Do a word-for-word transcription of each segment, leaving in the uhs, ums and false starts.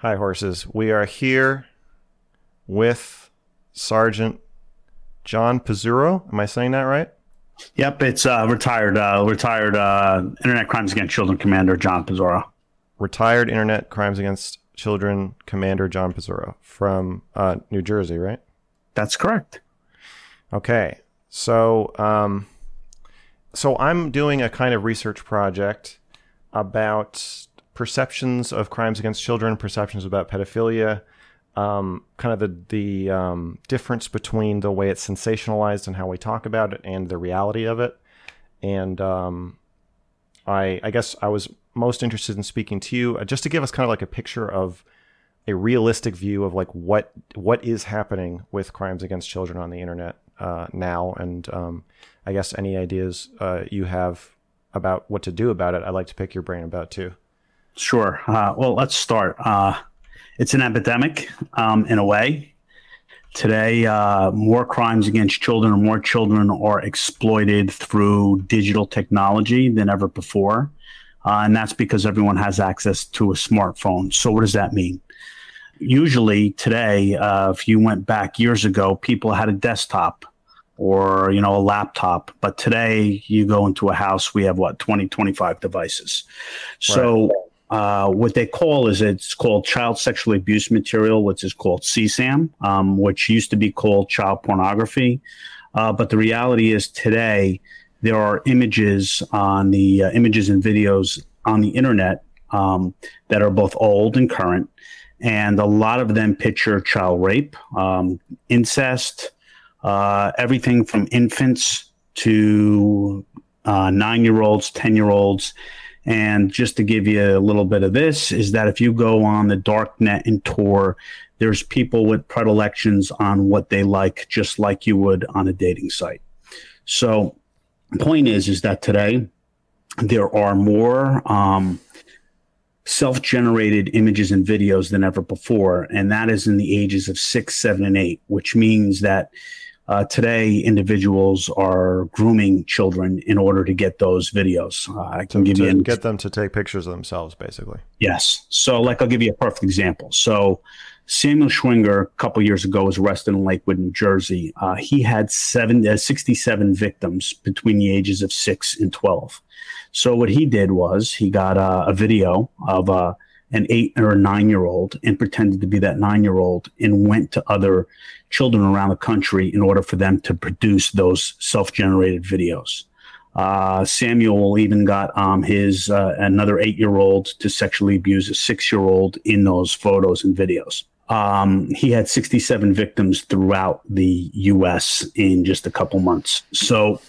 Hi, horses. We are here with Sergeant John Pizzuro. Am I saying that right? Yep, it's uh, retired uh, retired uh, Internet Crimes Against Children Commander John Pizzuro. Retired Internet Crimes Against Children Commander John Pizzuro from uh, New Jersey, right? That's correct. Okay, so um, so I'm doing a kind of research project about perceptions of crimes against children, perceptions about pedophilia, um, kind of the, the um, difference between the way it's sensationalized and how we talk about it and the reality of it. And um, I, I guess I was most interested in speaking to you uh, just to give us kind of like a picture of a realistic view of like what what is happening with crimes against children on the internet uh, now. And um, I guess any ideas uh, you have about what to do about it, I'd like to pick your brain about too. Sure. Uh, well, let's start. Uh, it's an epidemic um, in a way. Today, uh, more crimes against children, more children are exploited through digital technology than ever before. Uh, and that's because everyone has access to a smartphone. So what does that mean? Usually today, uh, if you went back years ago, people had a desktop or, you know, a laptop. But today you go into a house, we have what, twenty, twenty-five devices. So right. Uh, what they call is it's called child sexual abuse material, which is called C SAM, um, which used to be called child pornography. Uh, but the reality is today there are images on the uh, images and videos on the internet um, that are both old and current. And a lot of them picture child rape, um, incest, uh, everything from infants to uh, nine-year-olds, ten-year-olds. And just to give you a little bit of this is that if you go on the dark net and Tor, there's people with predilections on what they like, just like you would on a dating site. So the point is, is that today there are more um, self-generated images and videos than ever before. And that is in the ages of six, seven, and eight, which means that Uh, today, individuals are grooming children in order to get those videos. Uh, I can to, give you to get them to take pictures of themselves, basically. Yes. So, like, I'll give you a perfect example. So, Samuel Schwinger, a couple years ago, was arrested in Lakewood, New Jersey. Uh, he had seven, uh, sixty-seven victims between the ages of six and twelve. So, what he did was he got uh, a video of uh, an eight or a nine-year-old and pretended to be that nine-year-old and went to other children around the country in order for them to produce those self-generated videos. Uh, Samuel even got um, his uh, another eight-year-old to sexually abuse a six-year-old in those photos and videos. Um, he had sixty-seven victims throughout the U S in just a couple months. So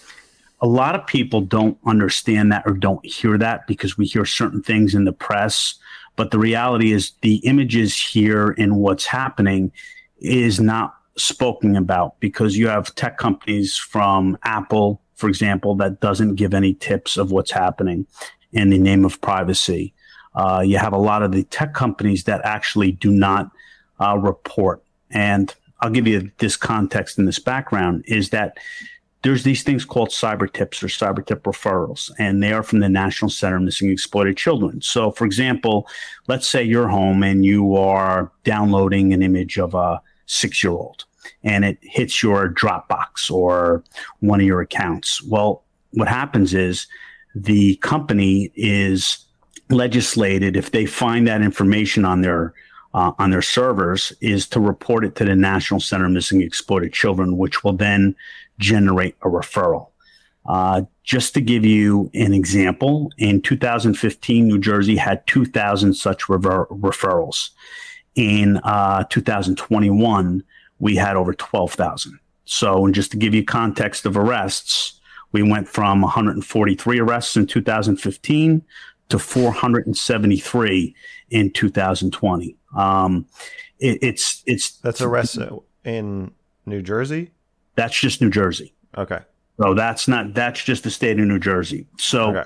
a lot of people don't understand that or don't hear that because we hear certain things in the press. But the reality is the images here and what's happening is not spoken about because you have tech companies from Apple, for example, that doesn't give any tips of what's happening in the name of privacy. Uh, you have a lot of the tech companies that actually do not uh, report. And I'll give you this context and this background is that there's these things called cyber tips or cyber tip referrals, and they are from the National Center of Missing and Exploited Children. So, for example, let's say you're home and you are downloading an image of a six-year-old, and it hits your Dropbox or one of your accounts. Well, what happens is the company is legislated if they find that information on their uh, on their servers is to report it to the National Center of Missing and Exploited Children, which will then generate a referral. Uh, just to give you an example, in two thousand fifteen, New Jersey had two thousand such rever- referrals. In uh, two thousand twenty-one, we had over twelve thousand. So, and just to give you context of arrests, we went from one hundred forty-three arrests in two thousand fifteen to four hundred seventy-three in two thousand twenty. Um, it, it's it's that's arrests in New Jersey. That's just New Jersey. Okay. So that's not, that's just the state of New Jersey. So, okay.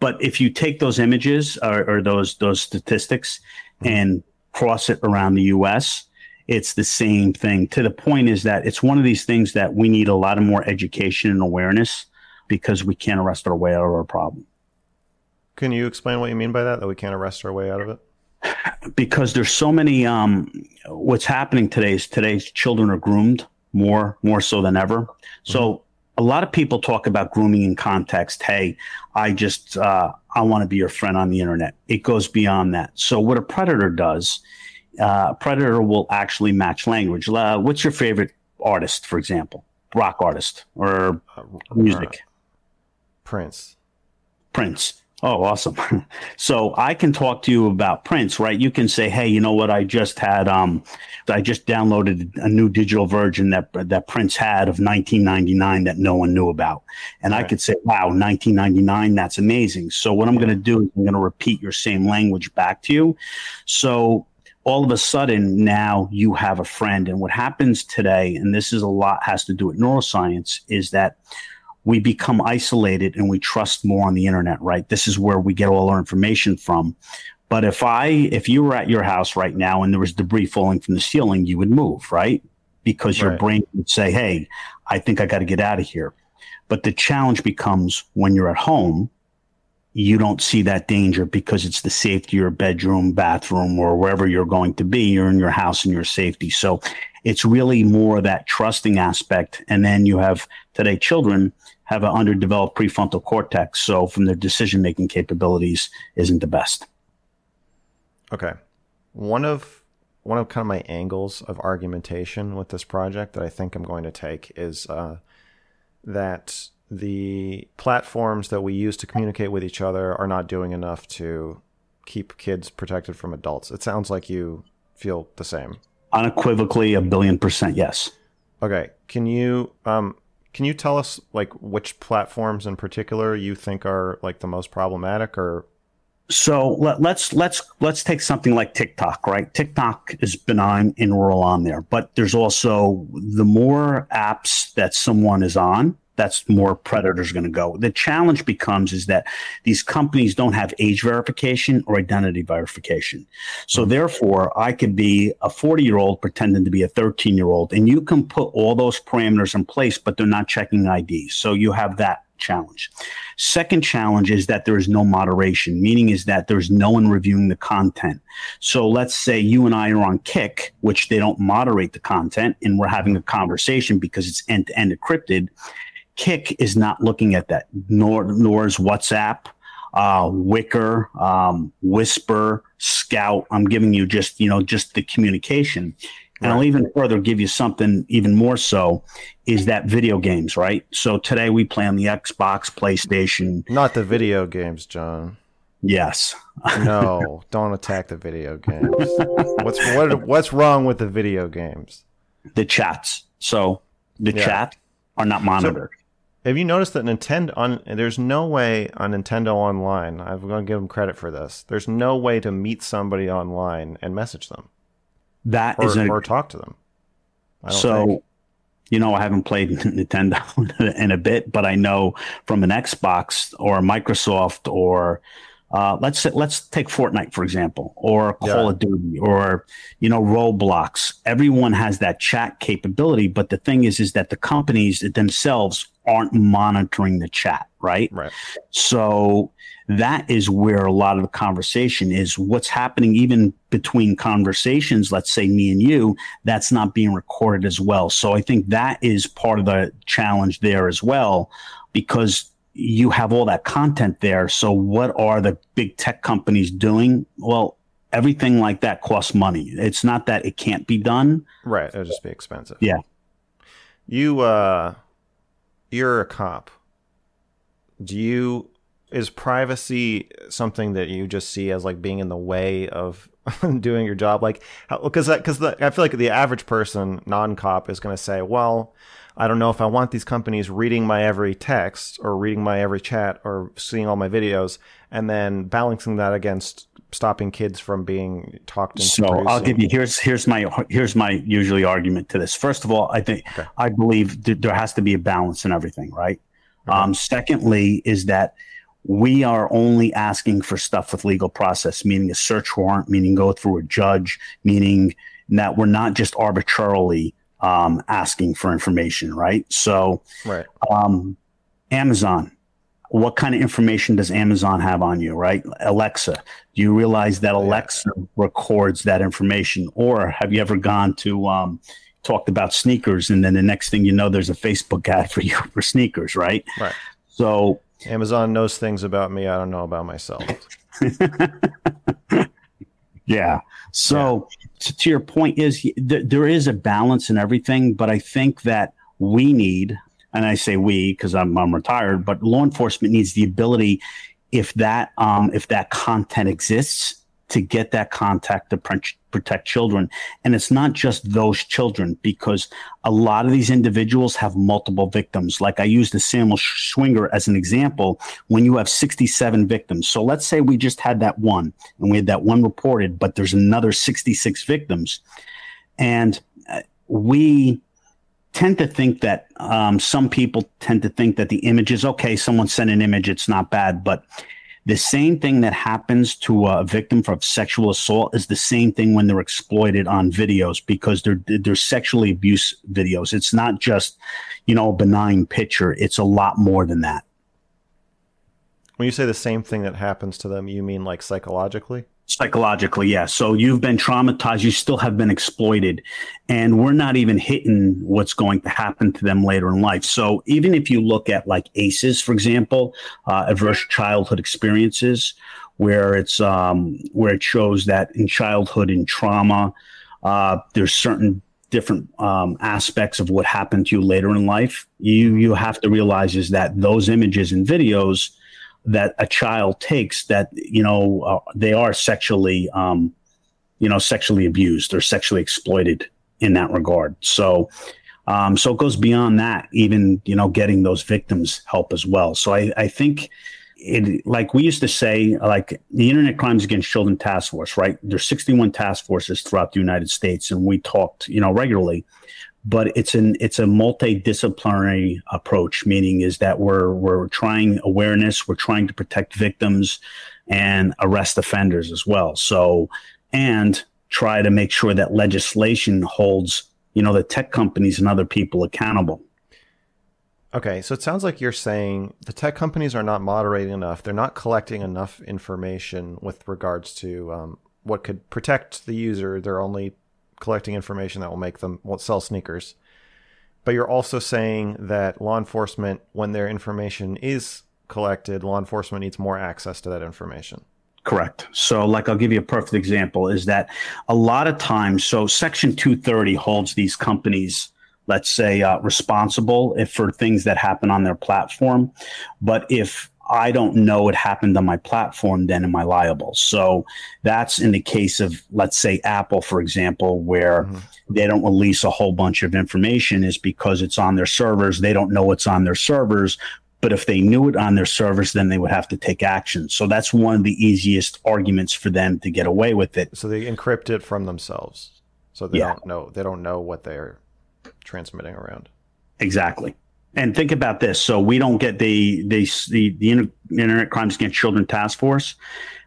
But if you take those images or, or those, those statistics mm-hmm. and cross it around the U S, it's the same thing. To the point is that it's one of these things that we need a lot of more education and awareness because we can't arrest our way out of our problem. Can you explain what you mean by that, that we can't arrest our way out of it? because there's so many, um, what's happening today is today's children are groomed more, more so than ever. Mm-hmm. So a lot of people talk about grooming in context. Hey, I just, uh, I want to be your friend on the internet. It goes beyond that. So what a predator does, uh, a predator will actually match language. Uh, what's your favorite artist, for example? Rock artist or music? Prince. Prince. Oh, awesome. So I can talk to you about Prince, right? You can say, hey, you know what? I just had, um, I just downloaded a new digital version that that Prince had of nineteen ninety-nine that no one knew about. And right. I could say, wow, nineteen ninety-nine, that's amazing. So what I'm yeah. going to do is I'm going to repeat your same language back to you. So all of a sudden now you have a friend. And what happens today, and this is a lot has to do with neuroscience, is that we become isolated and we trust more on the internet, right? This is where we get all our information from. But if I, if you were at your house right now and there was debris falling from the ceiling, you would move, right? Because your right. brain would say, hey, I think I got to get out of here. But the challenge becomes when you're at home, you don't see that danger because it's the safety of your bedroom, bathroom, or wherever you're going to be. You're in your house and your safety. So it's really more that trusting aspect. And then you have today children have an underdeveloped prefrontal cortex. So from their decision-making capabilities isn't the best. Okay. One of, one of kind of my angles of argumentation with this project that I think I'm going to take is uh, that the platforms that we use to communicate with each other are not doing enough to keep kids protected from adults. It sounds like you feel the same. Unequivocally, a billion percent. Yes. Okay. Can you, um, Can you tell us like which platforms in particular you think are like the most problematic? Or so let, let's let's let's take something like TikTok, right? TikTok is benign and we're all on there, but there's also the more apps that someone is on, that's more predators going to go. The challenge becomes is that these companies don't have age verification or identity verification. So mm-hmm. therefore, I could be a forty-year-old pretending to be a thirteen-year-old, and you can put all those parameters in place, but they're not checking I D. So you have that challenge. Second challenge is that there is no moderation, meaning is that there's no one reviewing the content. So let's say you and I are on Kick, which they don't moderate the content, and we're having a conversation because it's end-to-end encrypted. Kick is not looking at that, nor, nor is WhatsApp, uh, Wicker, um, Whisper, Scout. I'm giving you just, you know, just the communication. And right. I'll even further give you something even more so is that video games, right? So today we play on the Xbox, PlayStation. Not the video games, John. Yes. No, don't attack the video games. What's what, what's wrong with the video games? The chats. So the yeah. chat are not monitored. So, have you noticed that Nintendo on there's no way on Nintendo Online, I'm going to give them credit for this, there's no way to meet somebody online and message them. That or, is a, or talk to them. I don't so, think. You know, I haven't played Nintendo in a bit, but I know from an Xbox or Microsoft or uh, let's let's take Fortnite for example, or Call yeah. of Duty, or you know Roblox. Everyone has that chat capability, but the thing is, is that the companies themselves aren't monitoring the chat, right? Right. So that is where a lot of the conversation is. What's happening even between conversations, let's say me and you, that's not being recorded as well. So I think that is part of the challenge there as well, because you have all that content there. So what are the big tech companies doing? Well, everything like that costs money. It's not that it can't be done. Right. It'll just be expensive. Yeah. You, uh, you're a cop. Do you... Is privacy something that you just see as like being in the way of doing your job? Like, because because I feel like the average person, non-cop, is going to say, well, I don't know if I want these companies reading my every text or reading my every chat or seeing all my videos, and then balancing that against stopping kids from being talked into. So producing. I'll give you here's here's my here's my usually argument to this. First of all, I think okay. I believe th- there has to be a balance in everything, right? Okay. Um, secondly, is that we are only asking for stuff with legal process, meaning a search warrant, meaning go through a judge, meaning that we're not just arbitrarily um, asking for information, right? So, right. Um, Amazon, what kind of information does Amazon have on you, right? Alexa. Do you realize that Alexa records that information? Or have you ever gone to, um, talked about sneakers, and then the next thing you know, there's a Facebook ad for you for sneakers, right? Right. So Amazon knows things about me I don't know about myself. Yeah. So yeah. To, to your point is th- there is a balance in everything, but I think that we need, and I say we because I'm, I'm retired, but law enforcement needs the ability, if that um, if that content exists, to get that contact to pr- protect children. And it's not just those children, because a lot of these individuals have multiple victims. Like I used the Samuel Schwinger as an example, when you have sixty-seven victims. So let's say we just had that one and we had that one reported, but there's another sixty-six victims. And we tend to think that um, some people tend to think that the image is okay. Someone sent an image. It's not bad, but the same thing that happens to a victim of sexual assault is the same thing when they're exploited on videos, because they're they're sexually abuse videos. It's not just, you know, a benign picture. It's a lot more than that. When you say the same thing that happens to them, you mean like psychologically? Psychologically, yeah. So you've been traumatized. You still have been exploited. And we're not even hitting what's going to happen to them later in life. So even if you look at like A C Es, for example, uh, adverse childhood experiences, where it's um, where it shows that in childhood and trauma, uh, there's certain different um, aspects of what happened to you later in life. You, you have to realize is that those images and videos that a child takes, that, you know, uh, they are sexually, um, you know, sexually abused or sexually exploited in that regard. So, um, so it goes beyond that, even, you know, getting those victims help as well. So I, I think it, like we used to say, like the Internet Crimes Against Children Task Force, right? There's sixty-one task forces throughout the United States. And we talked, you know, regularly, but it's an it's a multidisciplinary approach, meaning is that we're we're trying awareness, we're trying to protect victims and arrest offenders as well. So, and try to make sure that legislation holds, you know, the tech companies and other people accountable. Okay, so it sounds like you're saying the tech companies are not moderating enough. They're not collecting enough information with regards to um, what could protect the user. They're only collecting information that will make them sell sneakers. But you're also saying that law enforcement, when their information is collected, law enforcement needs more access to that information. Correct. So like, I'll give you a perfect example is that a lot of times, so Section two thirty holds these companies, let's say, uh, responsible if for things that happen on their platform. But if I don't know it happened on my platform, then am I liable? So that's in the case of, let's say, Apple, for example, where mm-hmm. they don't release a whole bunch of information is because it's on their servers. They don't know it's on their servers, but if they knew it on their servers, then they would have to take action. So that's one of the easiest arguments for them to get away with it. So they encrypt it from themselves. So they yeah. don't know, they don't know what they're transmitting around. Exactly. And think about this. So we don't get the the the, the Inter- Internet Crimes Against Children Task Force.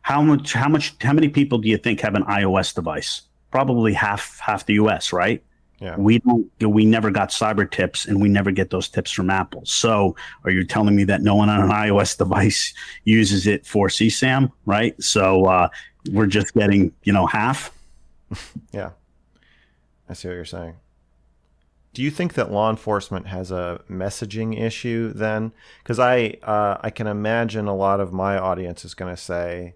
How much? How much? How many people do you think have an iOS device? Probably half half the U S, right? Yeah. We don't. We never got cyber tips, and we never get those tips from Apple. So are you telling me that no one on an iOS device uses it for C SAM, right? So uh, we're just getting, you know, half. Yeah, I see what you're saying. Do you think that law enforcement has a messaging issue then? Because I uh, I can imagine a lot of my audience is going to say,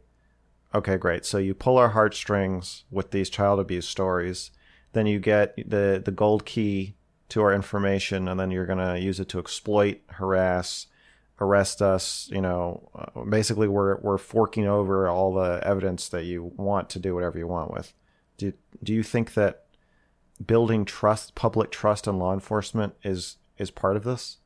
okay, great. So you pull our heartstrings with these child abuse stories. Then you get the, the gold key to our information, and then you're going to use it to exploit, harass, arrest us. You know, basically we're we're forking over all the evidence that you want to do whatever you want with. Do, do you think that building trust, public trust in law enforcement is is part of this?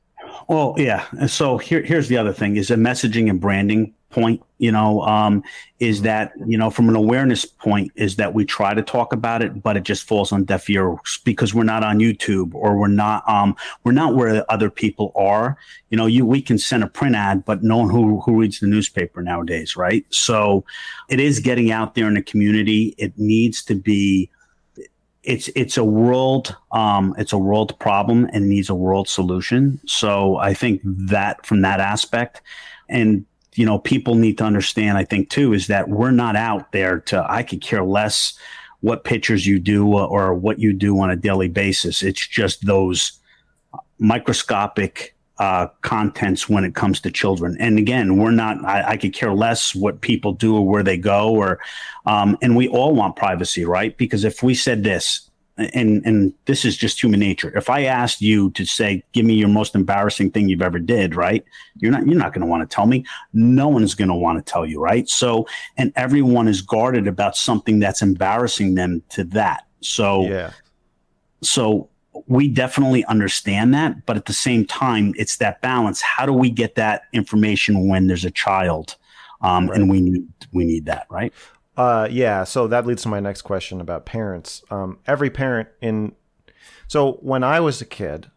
Well, yeah. And so here, here's the other thing is a messaging and branding point, you know, um, is that, you know, from an awareness point is that we try to talk about it, but it just falls on deaf ears because we're not on YouTube or we're not um, we're not where other people are. You know, you we can send a print ad, but no one who, who reads the newspaper nowadays. Right. So it is getting out there in the community. It needs to be. It's it's a world um, it's a world problem and needs a world solution. So I think that from that aspect, And, you know, people need to understand, I think, too, is that we're not out there to, I could care less what pictures you do or what you do on a daily basis. It's just those microscopic uh, contents when it comes to children. And again, we're not, I, I could care less what people do or where they go or, um, and we all want privacy, right? Because if we said this, and and this is just human nature. If I asked you to say, give me your most embarrassing thing you've ever did, right? You're not, you're not going to want to tell me. No one's going to want to tell you, right? So, and everyone is guarded about something that's embarrassing them to that. So, yeah. So we definitely understand that, but at the same time, it's that balance. How do we get that information when there's a child? Um, right. And we need, we need that, right? Uh, yeah, so that leads to my next question about parents. Um, every parent in... So when I was a kid,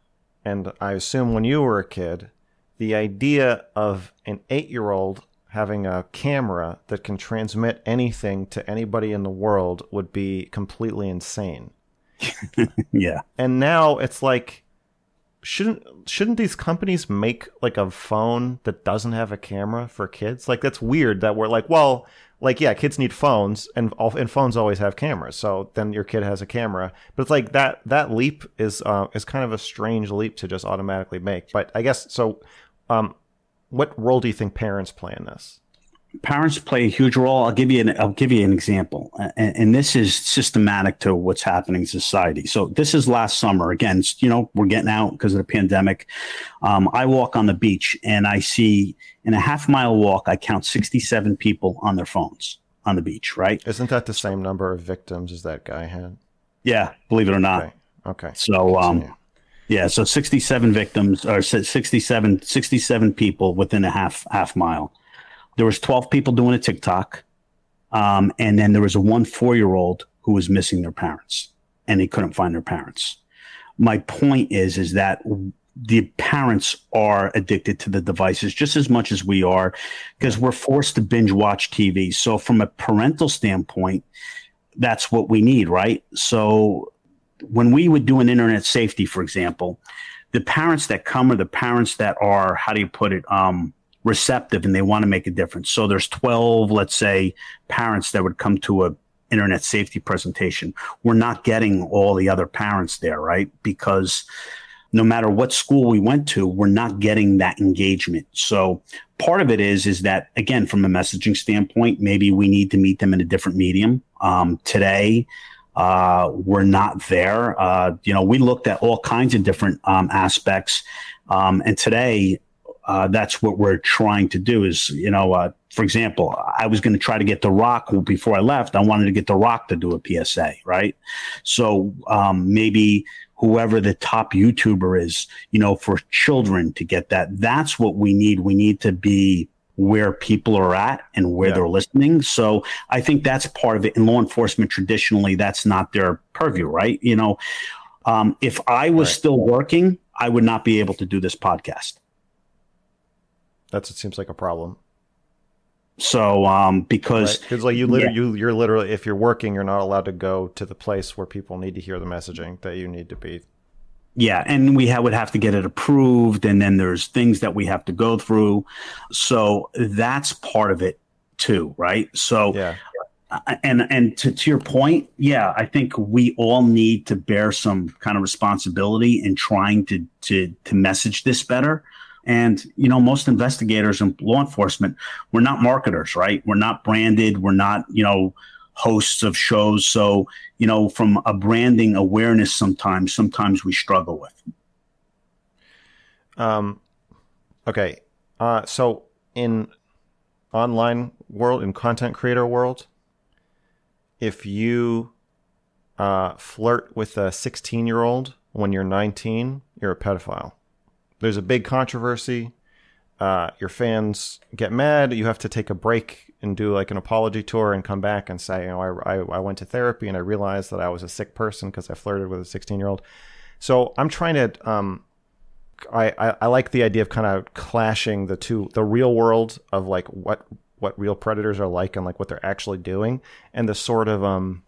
and I assume when you were a kid, the idea of an eight-year-old having a camera that can transmit anything to anybody in the world would be completely insane. Yeah. And now it's like, shouldn't shouldn't these companies make like a phone that doesn't have a camera for kids? Like, that's weird that we're like, well... Like, yeah, kids need phones, and and phones always have cameras. So then your kid has a camera. But it's like that that leap is uh, is kind of a strange leap to just automatically make. But I guess, so um, what role do you think parents play in this? Parents play a huge role. I'll give you an, I'll give you an example. And, and this is systematic to what's happening in society. So this is last summer. Again, you know, we're getting out because of the pandemic. Um, I walk on the beach and I see, in a half mile walk, I count sixty-seven people on their phones on the beach, right? Isn't that the same number of victims as that guy had? Yeah, believe it or not. Okay. Okay. So, um, Continue. Yeah, so sixty-seven victims or sixty-seven, sixty-seven people within a half half mile. There was twelve people doing a TikTok. Um, and then there was a one four-year-old who was missing their parents and they couldn't find their parents. My point is, is that the parents are addicted to the devices just as much as we are because we're forced to binge watch T V. So from a parental standpoint, that's what we need, right? So when we would do an internet safety, for example, the parents that come are the parents that are, how do you put it, um, receptive and they want to make a difference. So there's twelve, let's say, parents that would come to a internet safety presentation. We're not getting all the other parents there, right? Because no matter what school we went to, we're not getting that engagement. So part of it is, is that, again, from a messaging standpoint, maybe we need to meet them in a different medium. Um, today, uh, we're not there. Uh, you know, we looked at all kinds of different um, aspects. Um, and today, Uh, that's what we're trying to do is, you know, uh, for example, I was going to try to get The Rock before I left. I wanted to get The Rock to do a P S A, right? So um, maybe whoever the top YouTuber is, you know, for children to get that. That's what we need. We need to be where people are at and where yeah. they're listening. So I think that's part of it. In law enforcement, traditionally, that's not their purview, right? You know, um, if I was right. still working, I would not be able to do this podcast. That's, it seems like a problem. So, um, because because right. like you literally, yeah. you, you're literally, if you're working, you're not allowed to go to the place where people need to hear the messaging that you need to be. Yeah. And we ha- would have to get it approved. And then there's things that we have to go through. So that's part of it too. Right. So, yeah. and, and to, to your point, yeah, I think we all need to bear some kind of responsibility in trying to, to, to message this better. And, you know, most investigators and law enforcement, we're not marketers, right? We're not branded. We're not, you know, hosts of shows. So, you know, from a branding awareness, sometimes, sometimes we struggle with. Um, okay. Uh, so in online world, in content creator world, if you uh, flirt with a sixteen-year-old when you're nineteen, you're a pedophile. There's a big controversy. Uh, your fans get mad. You have to take a break and do like an apology tour and come back and say, you know, I I, I went to therapy and I realized that I was a sick person because I flirted with a sixteen-year-old. So I'm trying to, um, I, I, I like the idea of kind of clashing the two, the real world of like what, what real predators are like and like what they're actually doing and the sort of um,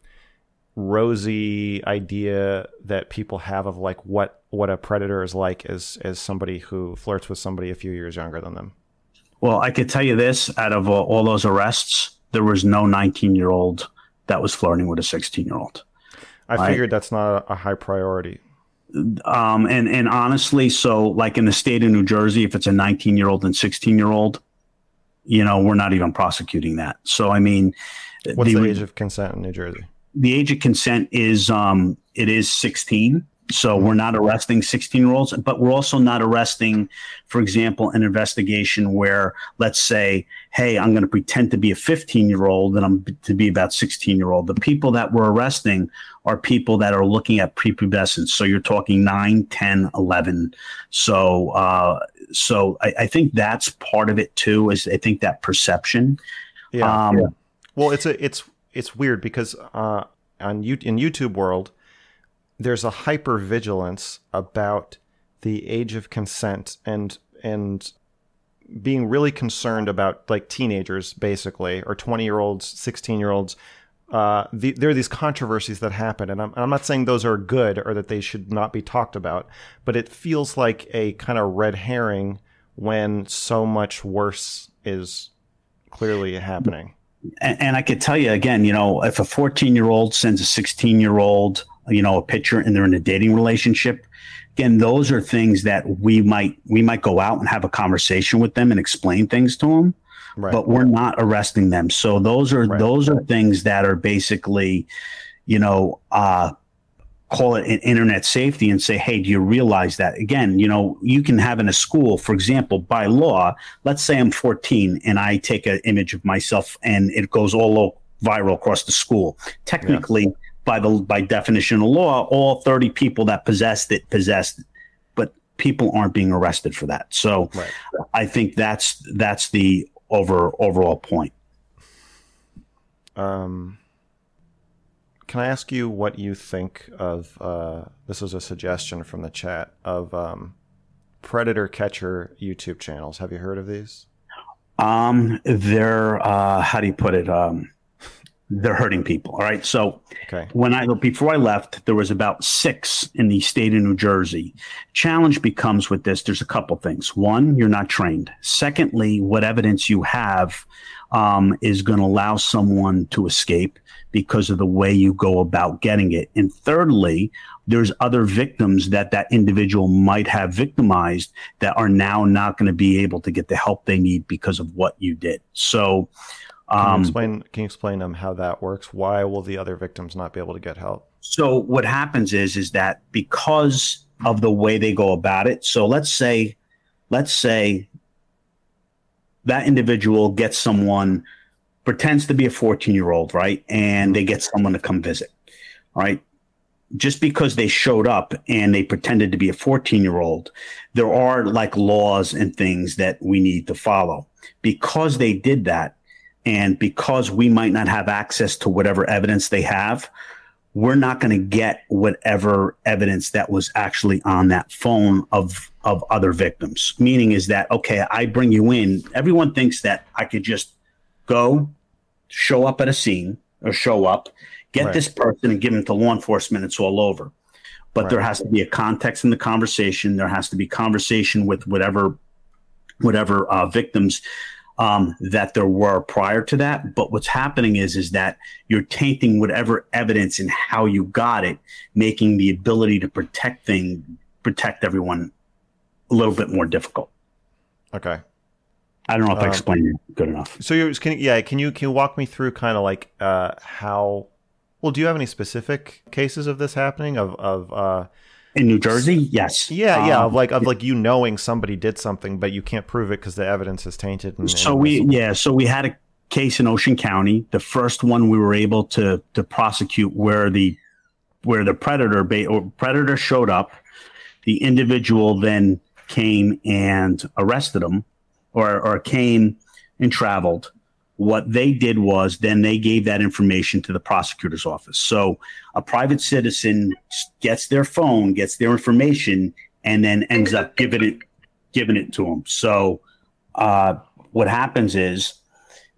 rosy idea that people have of like what, what a predator is like is, is somebody who flirts with somebody a few years younger than them. Well, I could tell you this, out of uh, all those arrests, there was no nineteen-year-old that was flirting with a sixteen-year-old. I figured I, that's not a high priority. Um, and, and honestly, so like in the state of New Jersey, if it's a nineteen-year-old and sixteen-year-old, you know, we're not even prosecuting that. So, I mean... What's the, the age of consent in New Jersey? The age of consent is, um, it is sixteen. So we're not arresting sixteen-year-olds, but we're also not arresting, for example, an investigation where, let's say, hey, I'm going to pretend to be a fifteen-year-old and I'm b- to be about sixteen-year-old. The people that we're arresting are people that are looking at prepubescence. So you're talking nine, ten, eleven. So, uh, so I, I think that's part of it, too, is I think that perception. Yeah. Um, yeah. Well, it's a, it's it's weird because uh, on you in YouTube world, there's a hypervigilance about the age of consent and and being really concerned about like teenagers, basically, or twenty-year-olds, sixteen-year-olds. Uh, the, there are these controversies that happen, and I'm, I'm not saying those are good or that they should not be talked about, but it feels like a kind of red herring when so much worse is clearly happening. And, and I could tell you, again, you know, if a fourteen-year-old sends a sixteen-year-old, you know, a picture and they're in a dating relationship, again, those are things that we might we might go out and have a conversation with them and explain things to them, right. But we're not arresting them. So those are right. those are things that are basically, you know, uh, call it an internet safety and say, hey, do you realize that? Again, you know, you can have in a school, for example, by law, let's say I'm fourteen and I take an image of myself and it goes all viral across the school. Technically, yeah. By the by definition of law, all thirty people that possessed it possessed it, but people aren't being arrested for that. So right. I think that's that's the over overall point. Um, can I ask you what you think of, uh, this is a suggestion from the chat, of um, predator catcher YouTube channels. Have you heard of these? Um, they're, uh, how do you put it? Um, They're hurting people. All right. So okay. when I before I left, there was about six in the state of New Jersey. Challenge becomes with this. There's a couple things. One, you're not trained. Secondly, what evidence you have um, is going to allow someone to escape because of the way you go about getting it. And thirdly, there's other victims that that individual might have victimized that are now not going to be able to get the help they need because of what you did. So. Can you explain, can you explain them how that works? Why will the other victims not be able to get help? So what happens is, is that because of the way they go about it. So let's say, let's say that individual gets someone, pretends to be a fourteen-year-old, right? And they get someone to come visit, right? Just because they showed up and they pretended to be a fourteen-year-old, there are like laws and things that we need to follow. Because they did that, and because we might not have access to whatever evidence they have, we're not going to get whatever evidence that was actually on that phone of of other victims. Meaning is that, okay, I bring you in. Everyone thinks that I could just go, show up at a scene or show up, get right. this person and give them to law enforcement. It's all over. But right. there has to be a context in the conversation. There has to be conversation with whatever, whatever uh, victims Um, that there were prior to that. But what's happening is, is that you're tainting whatever evidence and how you got it, making the ability to protect thing, protect everyone a little bit more difficult. Okay. I don't know if um, I explained it good enough. So you're, can, yeah, can you, can you walk me through kind of like uh, how, well, do you have any specific cases of this happening of, of, uh, in New Jersey? Yes. Yeah, yeah. Um, of like of like you knowing somebody did something, but you can't prove it because the evidence is tainted. And, so and we yeah. So we had a case in Ocean County, the first one we were able to to prosecute, where the where the predator ba- or predator showed up. The individual then came and arrested him, or or came and traveled. What they did was then they gave that information to the prosecutor's office. So a private citizen gets their phone, gets their information, and then ends up giving it giving it to them. So uh, what happens is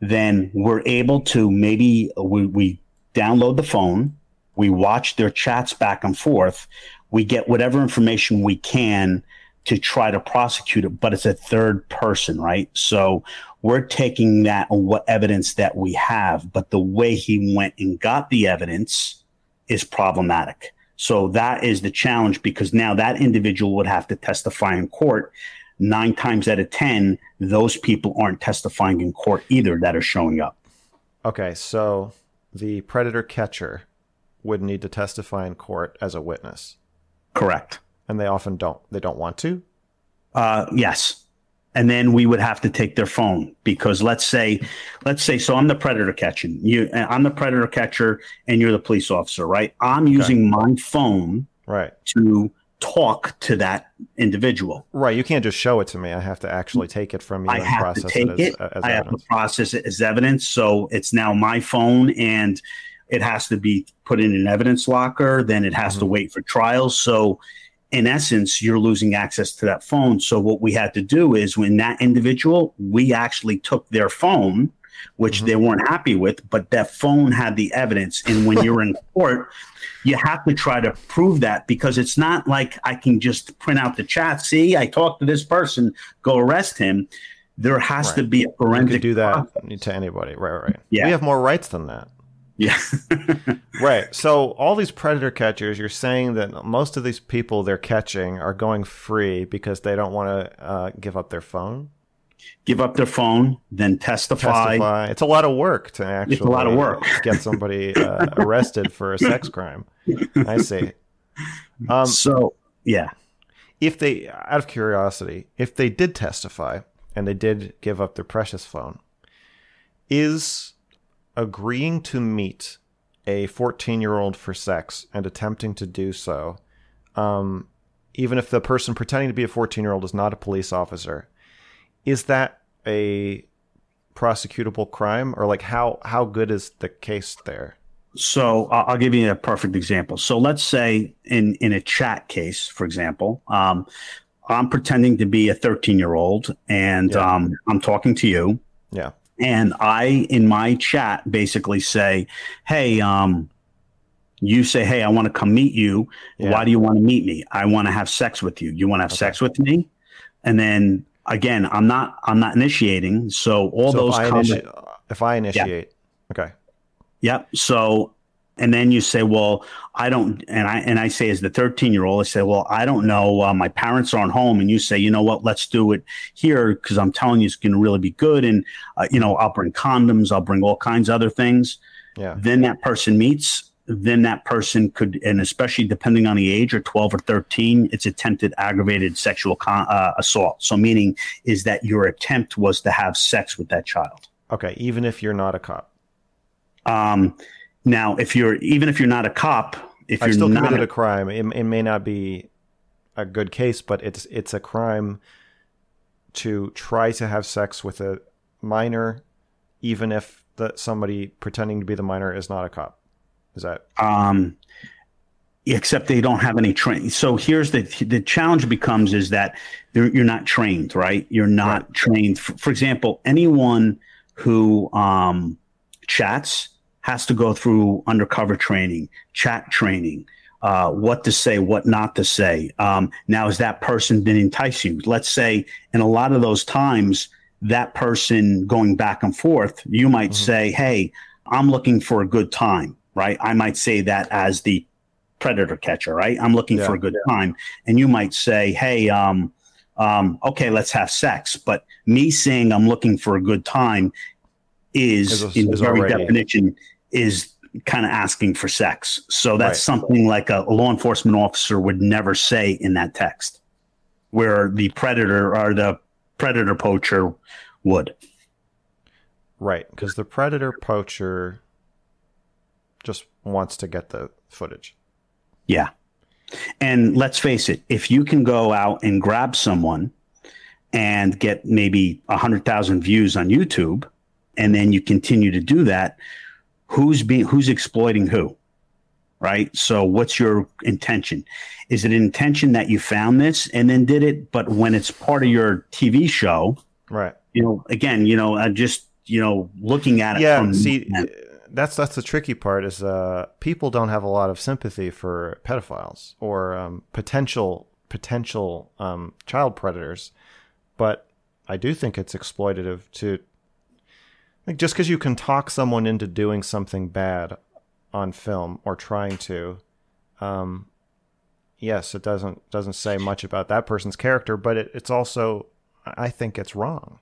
then we're able to maybe we, we download the phone, we watch their chats back and forth, we get whatever information we can to try to prosecute it, but it's a third person, right? So we're taking that on what evidence that we have, but the way he went and got the evidence is problematic. So that is the challenge, because now that individual would have to testify in court. Nine times out of ten, those people aren't testifying in court either that are showing up. Okay, so the predator catcher would need to testify in court as a witness. Correct. And they often don't. They don't want to? Uh, yes. And then we would have to take their phone, because let's say, let's say, so I'm the predator catching you. I'm the predator catcher and you're the police officer, right? I'm okay. using my phone right. to talk to that individual. Right. You can't just show it to me. I have to actually take it from you. I and have process to take it. As, it. As I evidence. have to process it as evidence. So it's now my phone, and it has to be put in an evidence locker. Then it has mm-hmm. to wait for trial. So in essence, you're losing access to that phone. So what we had to do is, when that individual, we actually took their phone, which mm-hmm. they weren't happy with, but that phone had the evidence. And when you're in court, you have to try to prove that, because it's not like I can just print out the chat. See, I talked to this person, go arrest him. There has right. to be a forensic. You can do that process. To anybody. Right, right. Yeah. We have more rights than that. Yeah. Right. So all these predator catchers, you're saying that most of these people they're catching are going free because they don't want to uh, give up their phone? Give up their phone, then testify. testify. It's a lot of work to actually it's a lot of work. get somebody uh, arrested for a sex crime. I see. Um, so, yeah. If they, out of curiosity, if they did testify and they did give up their precious phone, is agreeing to meet a fourteen-year-old for sex and attempting to do so, um, even if the person pretending to be a fourteen-year-old is not a police officer, is that a prosecutable crime? Or like how, how good is the case there? So uh, I'll give you a perfect example. So let's say in, in a chat case, for example, um, I'm pretending to be a thirteen-year-old and yeah. um, I'm talking to you. Yeah. And I, in my chat, basically say, hey, um, you say, hey, I want to come meet you. Yeah. Why do you want to meet me? I want to have sex with you. You want to have okay. sex with me? And then, again, I'm not I'm not initiating. So all so those if I, comments, initi- if I initiate. Yeah. Okay. Yep. So and then you say, well, I don't. And I and I say, as the thirteen year old, I say, well, I don't know. Uh, my parents aren't home. And you say, you know what? Let's do it here, because I'm telling you, it's going to really be good. And, uh, you know, I'll bring condoms. I'll bring all kinds of other things. Yeah. Then that person meets. Then that person could, and especially depending on the age, or twelve or thirteen, it's attempted aggravated sexual con- uh, assault. So meaning is that your attempt was to have sex with that child. Okay, even if you're not a cop. Um, now, if you're even if you're not a cop, if I've you're still not committed a, a crime, it, it may not be a good case, but it's it's a crime to try to have sex with a minor, even if the somebody pretending to be the minor is not a cop. Is that um, except they don't have any training. So here's the the challenge becomes is that you're not trained, right? You're not right. trained. For, for example, anyone who um, chats has to go through undercover training, chat training, uh, what to say, what not to say. Um, now, has that person been enticing? Let's say in a lot of those times, that person going back and forth, you might mm-hmm. say, hey, I'm looking for a good time. Right. I might say that as the predator catcher. Right. I'm looking yeah, for a good yeah. time. And you might say, hey, um, um, OK, let's have sex. But me saying I'm looking for a good time is, is in very definition, is kind of asking for sex. So that's right. something like a, a law enforcement officer would never say in that text, where the predator or the predator poacher would. Right. Because the predator poacher just wants to get the footage. Yeah. And let's face it, if you can go out and grab someone and get maybe one hundred thousand views on YouTube, and then you continue to do that, who's being, who's exploiting who, right? So what's your intention? Is it an intention that you found this and then did it, but when it's part of your T V show, right? You know, again, you know, I just, you know, looking at it. Yeah, from see, that, That's that's the tricky part is uh, people don't have a lot of sympathy for pedophiles or um, potential potential um, child predators. But I do think it's exploitative to, like, just because you can talk someone into doing something bad on film or trying to, um, yes, it doesn't doesn't say much about that person's character, but it, it's also, I think it's wrong.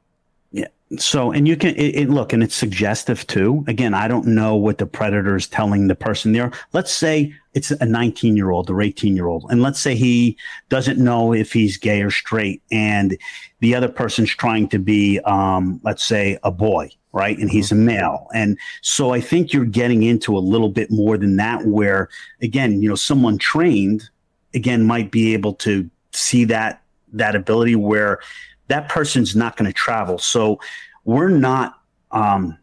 Yeah. So, and you can it, it, look, and it's suggestive too. Again, I don't know what the predator is telling the person there. Let's say it's a nineteen year old or eighteen year old. And let's say he doesn't know if he's gay or straight. And the other person's trying to be, um, let's say a boy, right? And he's a male. And so I think you're getting into a little bit more than that, where again, you know, someone trained again might be able to see that, that ability where that person's not going to travel. So we're not, um,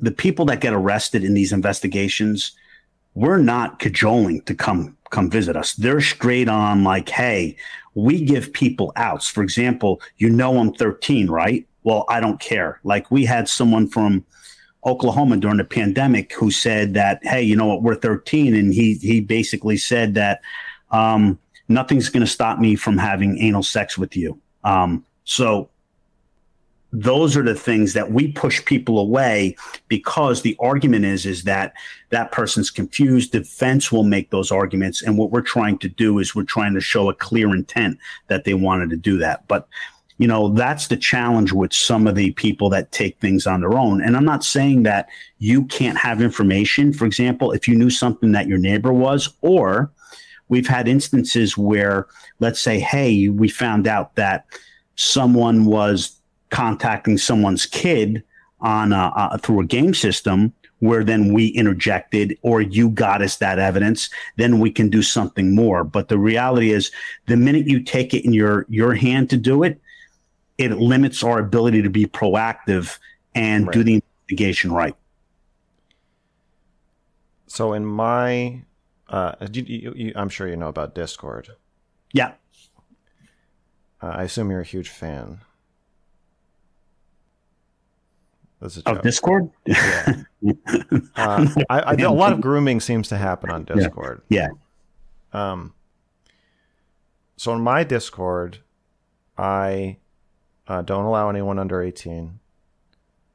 the people that get arrested in these investigations, we're not cajoling to come, come visit us. They're straight on like, hey, we give people outs. For example, you know, I'm thirteen, right? Well, I don't care. Like, we had someone from Oklahoma during the pandemic who said that, hey, you know what, we're thirteen. And he, he basically said that, um, nothing's going to stop me from having anal sex with you. Um, So those are the things that we push people away, because the argument is, is that that person's confused. Defense will make those arguments. And what we're trying to do is we're trying to show a clear intent that they wanted to do that. But, you know, that's the challenge with some of the people that take things on their own. And I'm not saying that you can't have information. For example, if you knew something that your neighbor was, or we've had instances where, let's say, hey, we found out that someone was contacting someone's kid on a, a, through a game system, where then we interjected, or you got us that evidence, then we can do something more. But the reality is, the minute you take it in your, your hand to do it, it limits our ability to be proactive and right. do the investigation right. So in my, uh, you, you, you, I'm sure you know about Discord. Yeah. Uh, I assume you're a huge fan. That's a joke. Of Discord? Yeah. uh, I, I know a lot of grooming seems to happen on Discord. Yeah. yeah. Um. So in my Discord, I uh, don't allow anyone under eighteen.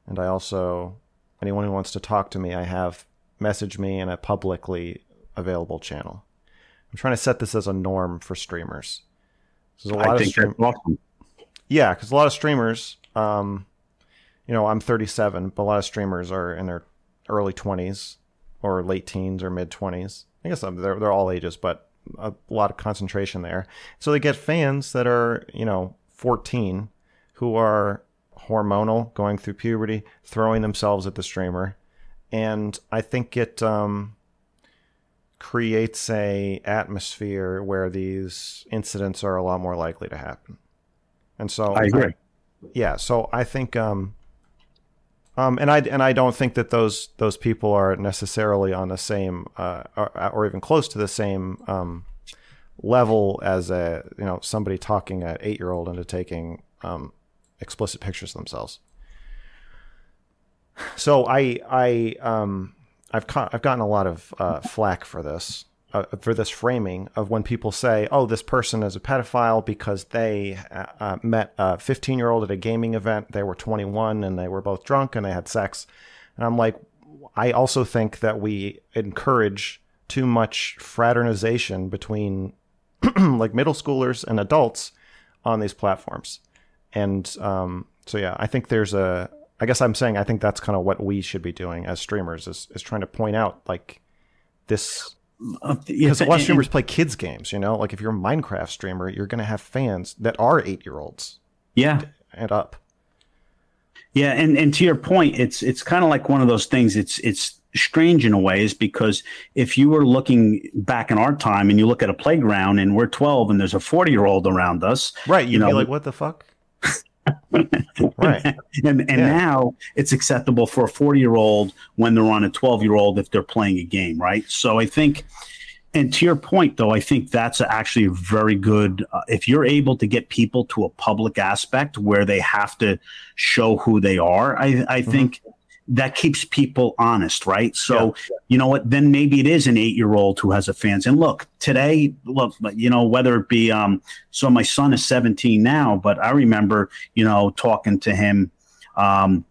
And I also, anyone who wants to talk to me, I have message me in a publicly available channel. I'm trying to set this as a norm for streamers. A lot I of think stream- that's awesome. Yeah, because a lot of streamers, um, you know, I'm thirty-seven, but a lot of streamers are in their early twenties or late teens or mid-twenties. I guess they're, they're all ages, but a lot of concentration there. So they get fans that are, you know, fourteen, who are hormonal, going through puberty, throwing themselves at the streamer. And I think it um, creates a atmosphere where these incidents are a lot more likely to happen. And so I agree. I, yeah. So I think, um, um, and I, and I don't think that those, those people are necessarily on the same, uh, or, or even close to the same, um, level as a, you know, somebody talking an eight-year-old into taking, um, explicit pictures of themselves. So I, I, um, I've caught, I've gotten a lot of uh, flack for this, uh, for this framing of when people say, oh, this person is a pedophile because they uh, met a fifteen-year-old at a gaming event. They were twenty-one and they were both drunk and they had sex. And I'm like, I also think that we encourage too much fraternization between like middle schoolers and adults on these platforms. And um, so, yeah, I think there's a, I guess I'm saying I think that's kind of what we should be doing as streamers is, is trying to point out like this, because a lot of streamers play kids games, you know, like if you're a Minecraft streamer, you're going to have fans that are eight-year-olds. Yeah. And up. Yeah. And, and to your point, it's, it's kind of like one of those things. It's, it's strange in a way, is because if you were looking back in our time and you look at a playground and we're twelve and there's a forty-year-old around us, right. You'd you know, be like, what the fuck? Right. And and yeah. now it's acceptable for a forty-year-old when they're on a twelve-year-old if they're playing a game, right? So I think, and to your point, though, I think that's actually very good. Uh, if you're able to get people to a public aspect where they have to show who they are, I, I mm-hmm. think that keeps people honest, right? So, yeah. you know what, then maybe it is an eight-year-old who has a fans. And look, today, look, you know, whether it be, um, so my son is seventeen now, but I remember, you know, talking to him um,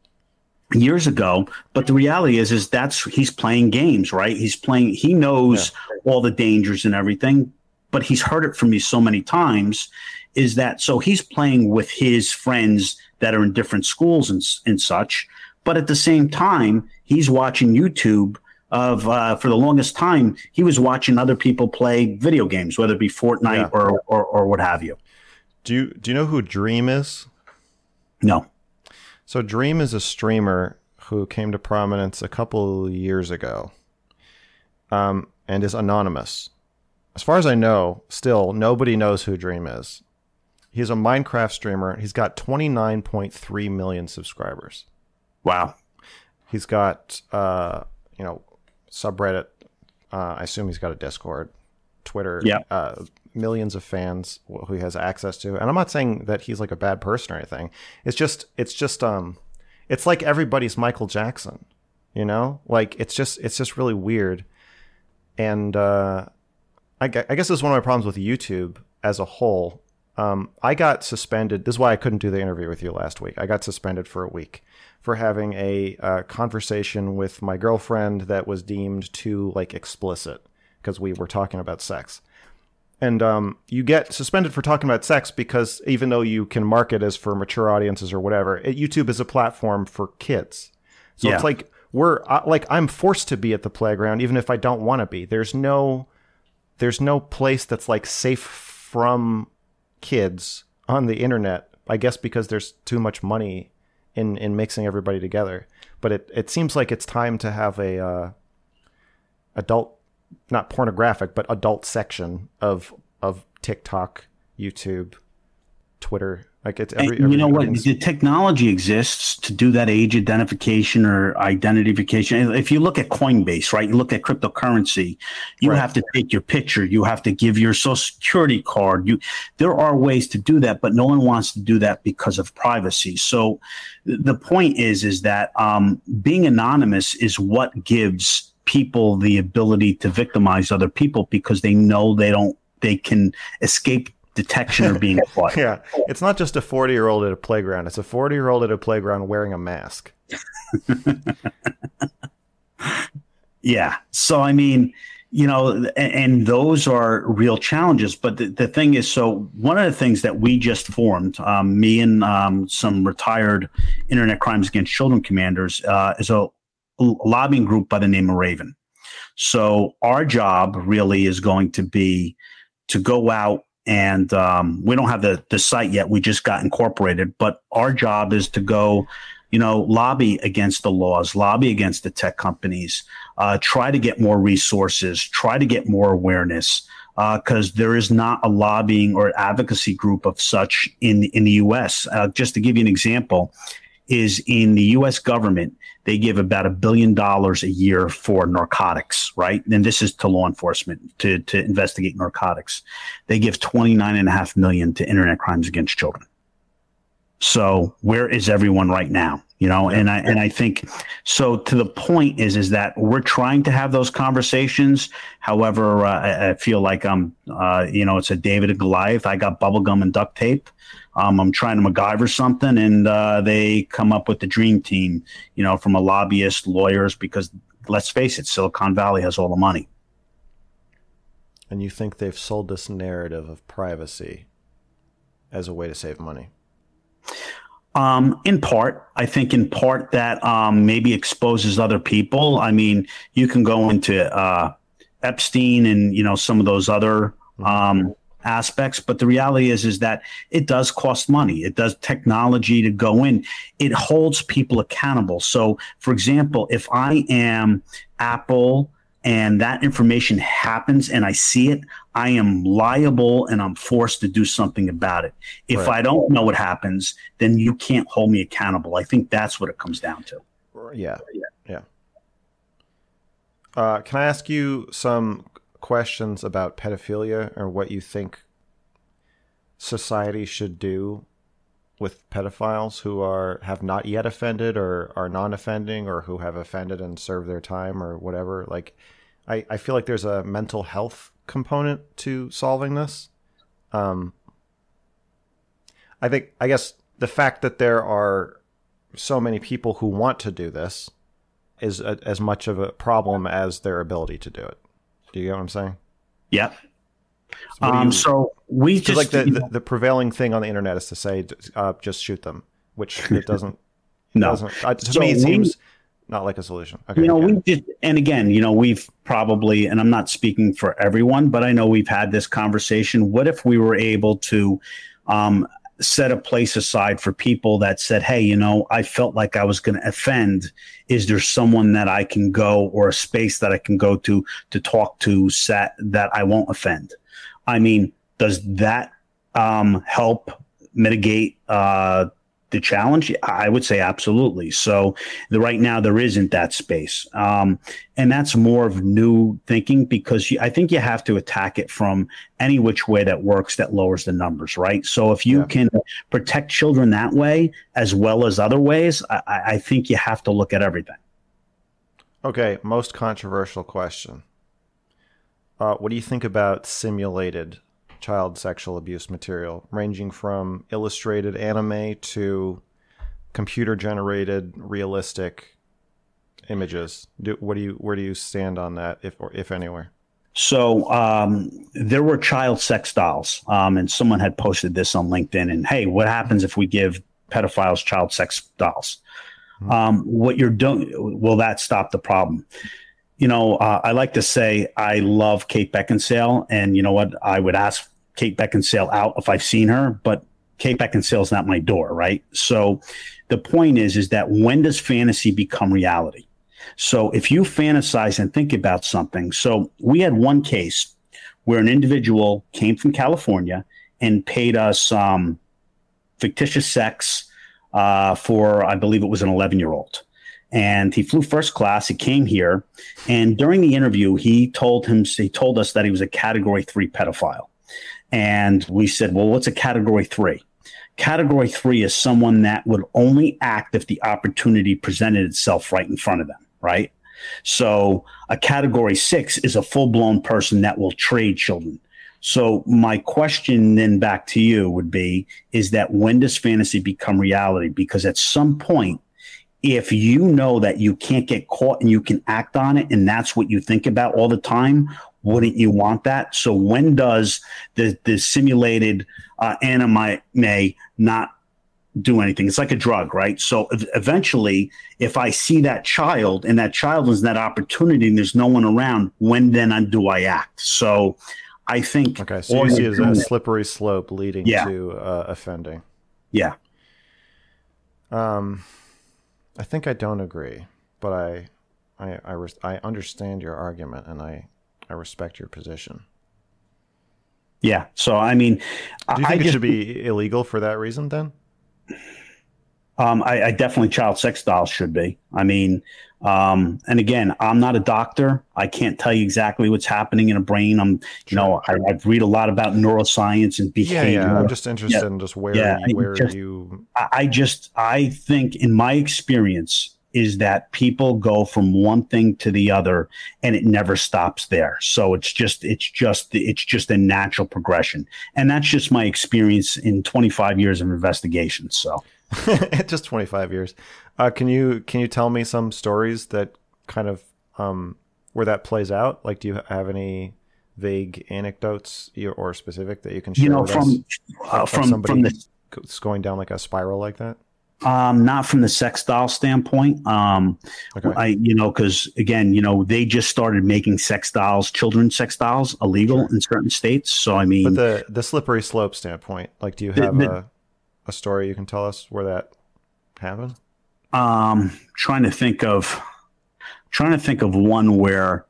years ago. But the reality is, is that's, he's playing games, right? He's playing, he knows yeah. all the dangers and everything, but he's heard it from me so many times, is that, so he's playing with his friends that are in different schools and, and such. But at the same time, he's watching YouTube of, uh, for the longest time, he was watching other people play video games, whether it be Fortnite yeah. or, or, or what have you. Do you, do you know who Dream is? No. So Dream is a streamer who came to prominence a couple years ago, um, and is anonymous. As far as I know, still, nobody knows who Dream is. He's a Minecraft streamer. He's got twenty-nine point three million subscribers. Wow. He's got, uh, you know, subreddit. Uh, I assume he's got a Discord, Twitter, yeah. uh, millions of fans who he has access to. And I'm not saying that he's like a bad person or anything. It's just, it's just, um, it's like everybody's Michael Jackson, you know, like it's just, it's just really weird. And uh, I, I guess this is one of my problems with YouTube as a whole. Um, I got suspended. This is why I couldn't do the interview with you last week. I got suspended for a week for having a uh, conversation with my girlfriend that was deemed too like explicit because we were talking about sex. And um, you get suspended for talking about sex because even though you can market as for mature audiences or whatever, it, YouTube is a platform for kids. So yeah. it's like we're uh, like I'm forced to be at the playground even if I don't want to be. There's no there's no place that's like safe from kids on the internet, I guess, because there's too much money in in mixing everybody together. But it it seems like it's time to have a uh adult, not pornographic, but adult section of of TikTok, YouTube, Twitter. Like it's every, and you know what, the technology exists to do that age identification or identification. If you look at Coinbase, right, you look at cryptocurrency, you right. have to take your picture, you have to give your social security card. You, there are ways to do that, but no one wants to do that because of privacy. So the point is, is that um, being anonymous is what gives people the ability to victimize other people because they know they don't, they can escape detection or being caught. Yeah, it's not just a forty year old at a playground, it's a forty year old at a playground wearing a mask. Yeah, so I mean, you know, and, and those are real challenges. But the, the thing is, so one of the things that we just formed, um, me and um, some retired Internet Crimes Against Children commanders, uh, is a lobbying group by the name of Raven. So our job really is going to be to go out. And um, we don't have the, the site yet. We just got incorporated. But our job is to go, you know, lobby against the laws, lobby against the tech companies, uh, try to get more resources, try to get more awareness, because uh, there is not a lobbying or advocacy group of such in, in the U S. Uh, just to give you an example, is in the U S government, they give about a billion dollars a year for narcotics, right? And this is to law enforcement, to, to investigate narcotics. They give twenty-nine and a half million to Internet Crimes Against Children. So where is everyone right now? You know, and I, and I think so to the point is, is that we're trying to have those conversations. However, uh, I, I feel like I'm, uh, you know, it's a David and Goliath. I got bubblegum and duct tape. Um, I'm trying to MacGyver something, and uh, they come up with the dream team, you know, from a lobbyist, lawyers, because let's face it, Silicon Valley has all the money. And you think they've sold this narrative of privacy as a way to save money? Um, in part, I think in part that um, maybe exposes other people. I mean, you can go into uh, Epstein and, you know, some of those other um, aspects. But the reality is, is that it does cost money. It does technology to go in. It holds people accountable. So, for example, if I am Apple and that information happens and I see it, I am liable and I'm forced to do something about it. If right. I don't know what happens, then you can't hold me accountable. I think that's what it comes down to. Yeah. Yeah. Uh, can I ask you some questions about pedophilia or what you think society should do with pedophiles who are have not yet offended or are non-offending or who have offended and served their time or whatever. Like, I, I feel like there's a mental health component to solving this. Um, I think, I guess the fact that there are so many people who want to do this is a, as much of a problem as their ability to do it. Do you get what I'm saying? Yeah. So um, you, so we just like the, the, the prevailing thing on the internet is to say, uh, just shoot them, which it doesn't. no, it doesn't, uh, to so me it we, seems not like a solution. Okay, you know, yeah. we did, and again, you know, we've probably, and I'm not speaking for everyone, but I know we've had this conversation. What if we were able to um, set a place aside for people that said, "Hey, you know, I felt like I was going to offend. Is there someone that I can go, or a space that I can go to to talk to set that I won't offend?" I mean, does that um, help mitigate uh, the challenge? I would say absolutely. So the, right now there isn't that space. Um, and that's more of new thinking, because you, I think you have to attack it from any which way that works that lowers the numbers, right? So if you yeah. can protect children that way as well as other ways, I, I think you have to look at everything. Okay, most controversial question. Uh, what do you think about simulated child sexual abuse material, ranging from illustrated anime to computer-generated realistic images? Do, what do you where do you stand on that, if or if anywhere? So um, there were child sex dolls, um, and someone had posted this on LinkedIn. And hey, what happens if we give pedophiles child sex dolls? Mm-hmm. Um, what you're doing, will that stop the problem? You know, uh, I like to say I love Kate Beckinsale, and you know what? I would ask Kate Beckinsale out if I've seen her, but Kate Beckinsale's not my door, right? So the point is, is that when does fantasy become reality? So if you fantasize and think about something, so we had one case where an individual came from California and paid us um, fictitious sex uh, for, I believe it was an eleven-year-old. And he flew first class. He came here, and during the interview, he told him he told us that he was a category three pedophile. And we said, "Well, what's a category three?" Category three is someone that would only act if the opportunity presented itself right in front of them, right? So a category six is a full-blown person that will trade children. So my question then back to you would be, is that when does fantasy become reality? Because at some point, if you know that you can't get caught and you can act on it, and that's what you think about all the time, wouldn't you want that? So when does the, the simulated uh, anime may not do anything? It's like a drug, right? So eventually, if I see that child and that child is that opportunity and there's no one around, when then do I act? So I think... Okay, so you see it as a slippery slope leading yeah. to uh, offending. Yeah. Um... I think I don't agree, but I, I, I, res- I understand your argument, and I, I respect your position. Yeah. So, I mean, do you think I it just, should be illegal for that reason then? Um, I, I definitely child sex dolls should be. I mean, um, and again, I'm not a doctor. I can't tell you exactly what's happening in a brain. I'm, you know, I, I read a lot about neuroscience and behavior. Yeah, yeah. I'm just interested yeah. in just where, yeah, you, where just, you. I just, I think in my experience is that people go from one thing to the other, and it never stops there. So it's just, it's just, it's just a natural progression, and that's just my experience in twenty-five years of investigation. So. Just twenty-five years. Uh, can you can you tell me some stories that kind of um, where that plays out? Like, do you have any vague anecdotes or specific that you can share? You know, with from us? Uh, from somebody from the it's going down like a spiral like that. Um, not from the sex doll standpoint. Um, okay. I you know because again you know they just started making sex dolls, children sex dolls, illegal sure. in certain states. So I mean, but the the slippery slope standpoint. Like, do you have the, the, a a story you can tell us where that happened? Um, trying to think of, trying to think of one where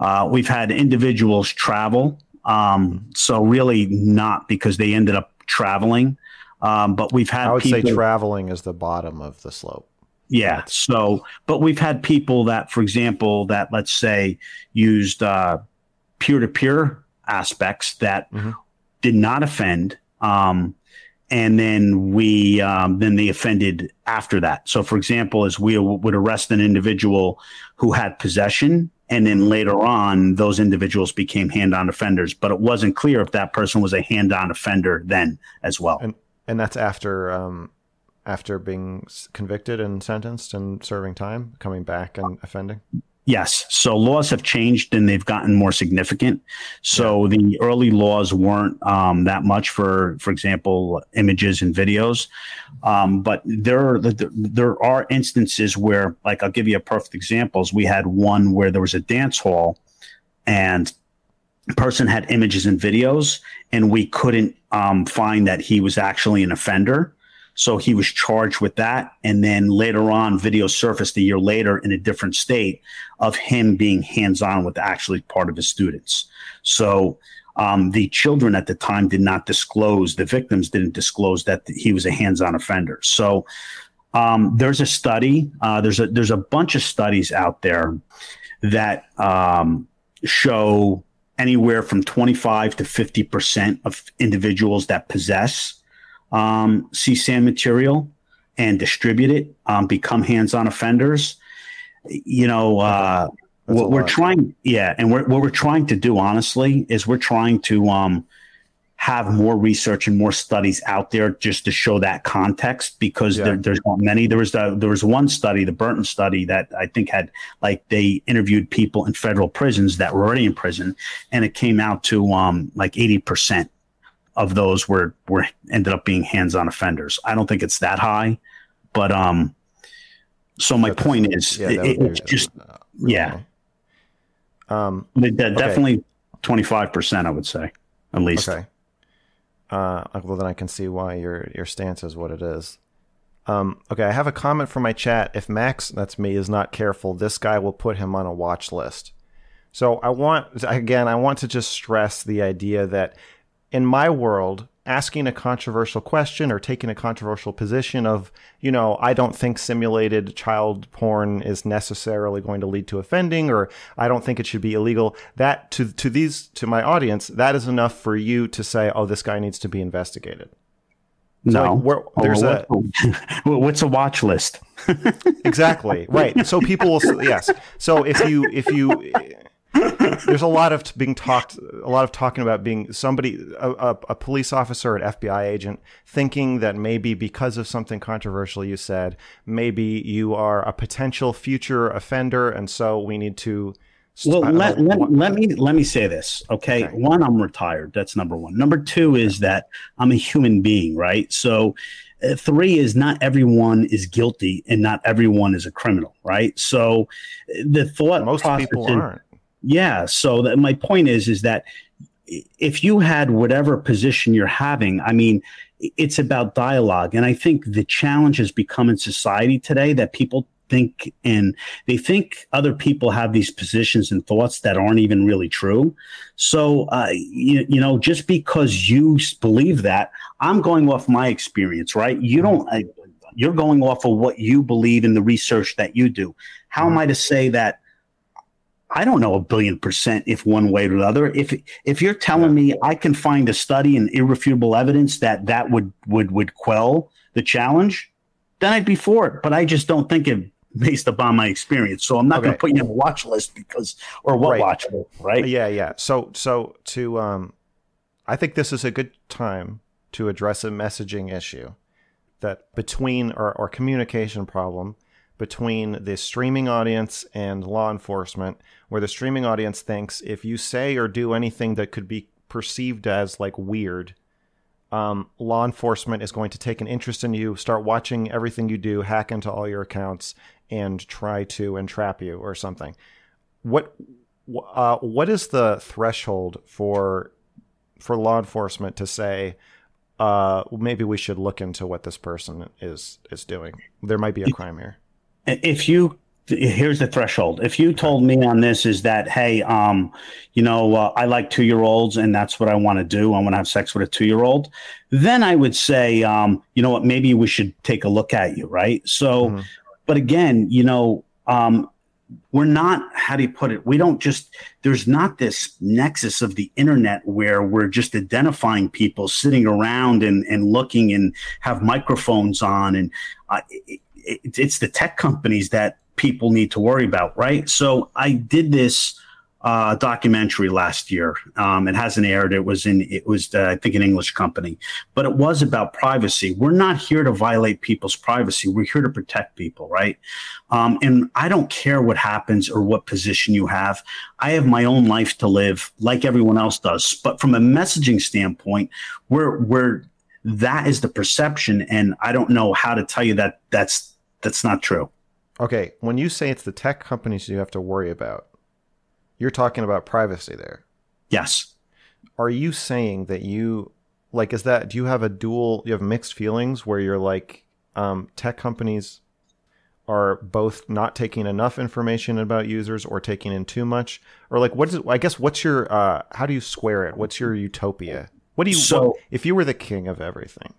uh, we've had individuals travel. Um, so really not because they ended up traveling, um, but we've had. I would people, say traveling is the bottom of the slope. Yeah. That's- so, but we've had people that, for example, that let's say used uh, peer-to-peer aspects that mm-hmm. did not offend. Um, and then we um, then they offended after that. So, for example, as we would arrest an individual who had possession, and then later on, those individuals became hand-on offenders. But it wasn't clear if that person was a hand-on offender then as well. And and that's after um, after being convicted and sentenced and serving time, coming back and offending? Yes. So laws have changed and they've gotten more significant. So yeah. The early laws weren't um, that much for, for example, images and videos. Um, but there, there are instances where, like, I'll give you a perfect example. We had one where there was a dance hall and the person had images and videos, and we couldn't um, find that he was actually an offender. So he was charged with that. And then later on, video surfaced a year later in a different state of him being hands-on with actually part of his students. So um, the children at the time did not disclose, the victims didn't disclose that he was a hands-on offender. So um, there's a study, uh, there's a there's a bunch of studies out there that um, show anywhere from twenty-five to fifty percent of individuals that possess Um, C SAM material and distribute it, um, become hands-on offenders. You know, uh, what we're trying, yeah, and we're, what we're trying to do, honestly, is we're trying to um, have more research and more studies out there just to show that context, because yeah. there, there's not many. There was the, there was one study, the Burton study, that I think had, like, they interviewed people in federal prisons that were already in prison, and it came out to um, like eighty percent. Of those were were ended up being hands-on offenders. I don't think it's that high, but um. So my That's, point is, yeah, it, it's just uh, really yeah. Low. Um, De- okay. Definitely twenty-five percent, I would say, at least. Okay. Uh, well, then I can see why your your stance is what it is. Um, okay, I have a comment from my chat. If Max, that's me, is not careful, this guy will put him on a watch list. So I want again, I want to just stress the idea that, in my world, asking a controversial question or taking a controversial position of, you know, I don't think simulated child porn is necessarily going to lead to offending, or I don't think it should be illegal, that to to these to my audience, that is enough for you to say, oh, this guy needs to be investigated. So no, like, where, there's oh, what, a what's a watch list? Exactly. Right. So people will. Yes. So if you if you. There's a lot of being talked, a lot of talking about being somebody, a, a police officer, an F B I agent, thinking that maybe because of something controversial you said, maybe you are a potential future offender, and so we need to. St- well, let, let, let me let me say this, okay? okay? One, I'm retired. That's number one. Number two is that I'm a human being, right? So, uh, three is not everyone is guilty, and not everyone is a criminal, right? So, the thought most people in, aren't. Yeah. So that my point is, is that if you had whatever position you're having, I mean, it's about dialogue. And I think the challenge has become in society today that people think, and they think other people have these positions and thoughts that aren't even really true. So, uh, you, you know, just because you believe that, I'm going off my experience, right? You don't, I, you're going off of what you believe in the research that you do. How am I to say that? I don't know a billion percent if one way or the other. If if you're telling me I can find a study and irrefutable evidence that that would, would, would quell the challenge, then I'd be for it. But I just don't think it based upon my experience. So I'm not okay. going to put you on a watch list because or what right. watch list, right? Yeah, yeah. So so to um, I think this is a good time to address a messaging issue that between or, or communication problem. Between the streaming audience and law enforcement, where the streaming audience thinks if you say or do anything that could be perceived as like weird, um, law enforcement is going to take an interest in you, start watching everything you do, hack into all your accounts, and try to entrap you or something. What uh, what is the threshold for for law enforcement to say, uh, maybe we should look into what this person is is doing? There might be a crime here. If you, here's the threshold. If you told me on this is that, hey, um, you know, uh, I like two-year-olds and that's what I want to do. I want to have sex with a two-year-old. Then I would say, um, you know what, maybe we should take a look at you, right? So, mm-hmm. But again, you know, um, we're not, how do you put it? We don't just, there's not this nexus of the internet where we're just identifying people sitting around and, and looking and have microphones on. And uh, it, it, it's the tech companies that people need to worry about, right? So I did this uh, documentary last year. Um, it hasn't aired. It was in, it was, uh, I think, an English company, but it was about privacy. We're not here to violate people's privacy. We're here to protect people, right? Um, and I don't care what happens or what position you have. I have my own life to live, like everyone else does. But from a messaging standpoint, we're, we're, that is the perception. And I don't know how to tell you that that's, that's not true. Okay, when you say it's the tech companies you have to worry about, you're talking about privacy there. Yes. Are you saying that you, like, is that, do you have a dual, you have mixed feelings where you're like, um, tech companies are both not taking enough information about users or taking in too much? Or like, what is it, I guess, what's your, uh, how do you square it? What's your utopia? What do you, so, what, if you were the king of everything,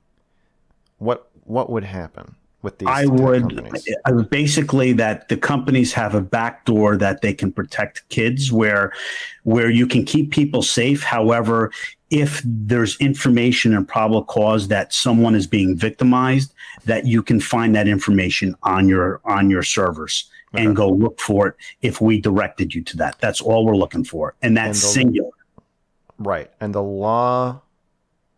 what what would happen? With these I would I, basically that the companies have a backdoor that they can protect kids where where you can keep people safe. However, if there's information and probable cause that someone is being victimized, that you can find that information on your on your servers okay. and go look for it. If we directed you to that, that's all we're looking for. And that's and the, singular. Right. And the law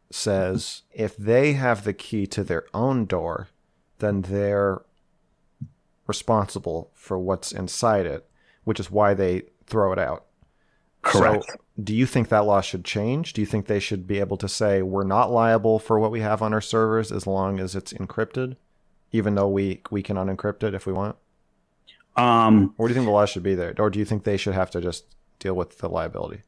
says if they have the key to their own door, then they're responsible for what's inside it, which is why they throw it out. Correct. So do you think that law should change? Do you think they should be able to say we're not liable for what we have on our servers as long as it's encrypted, even though we, we can unencrypt it if we want? Um, or do you think the law should be there? Or do you think they should have to just deal with the liability?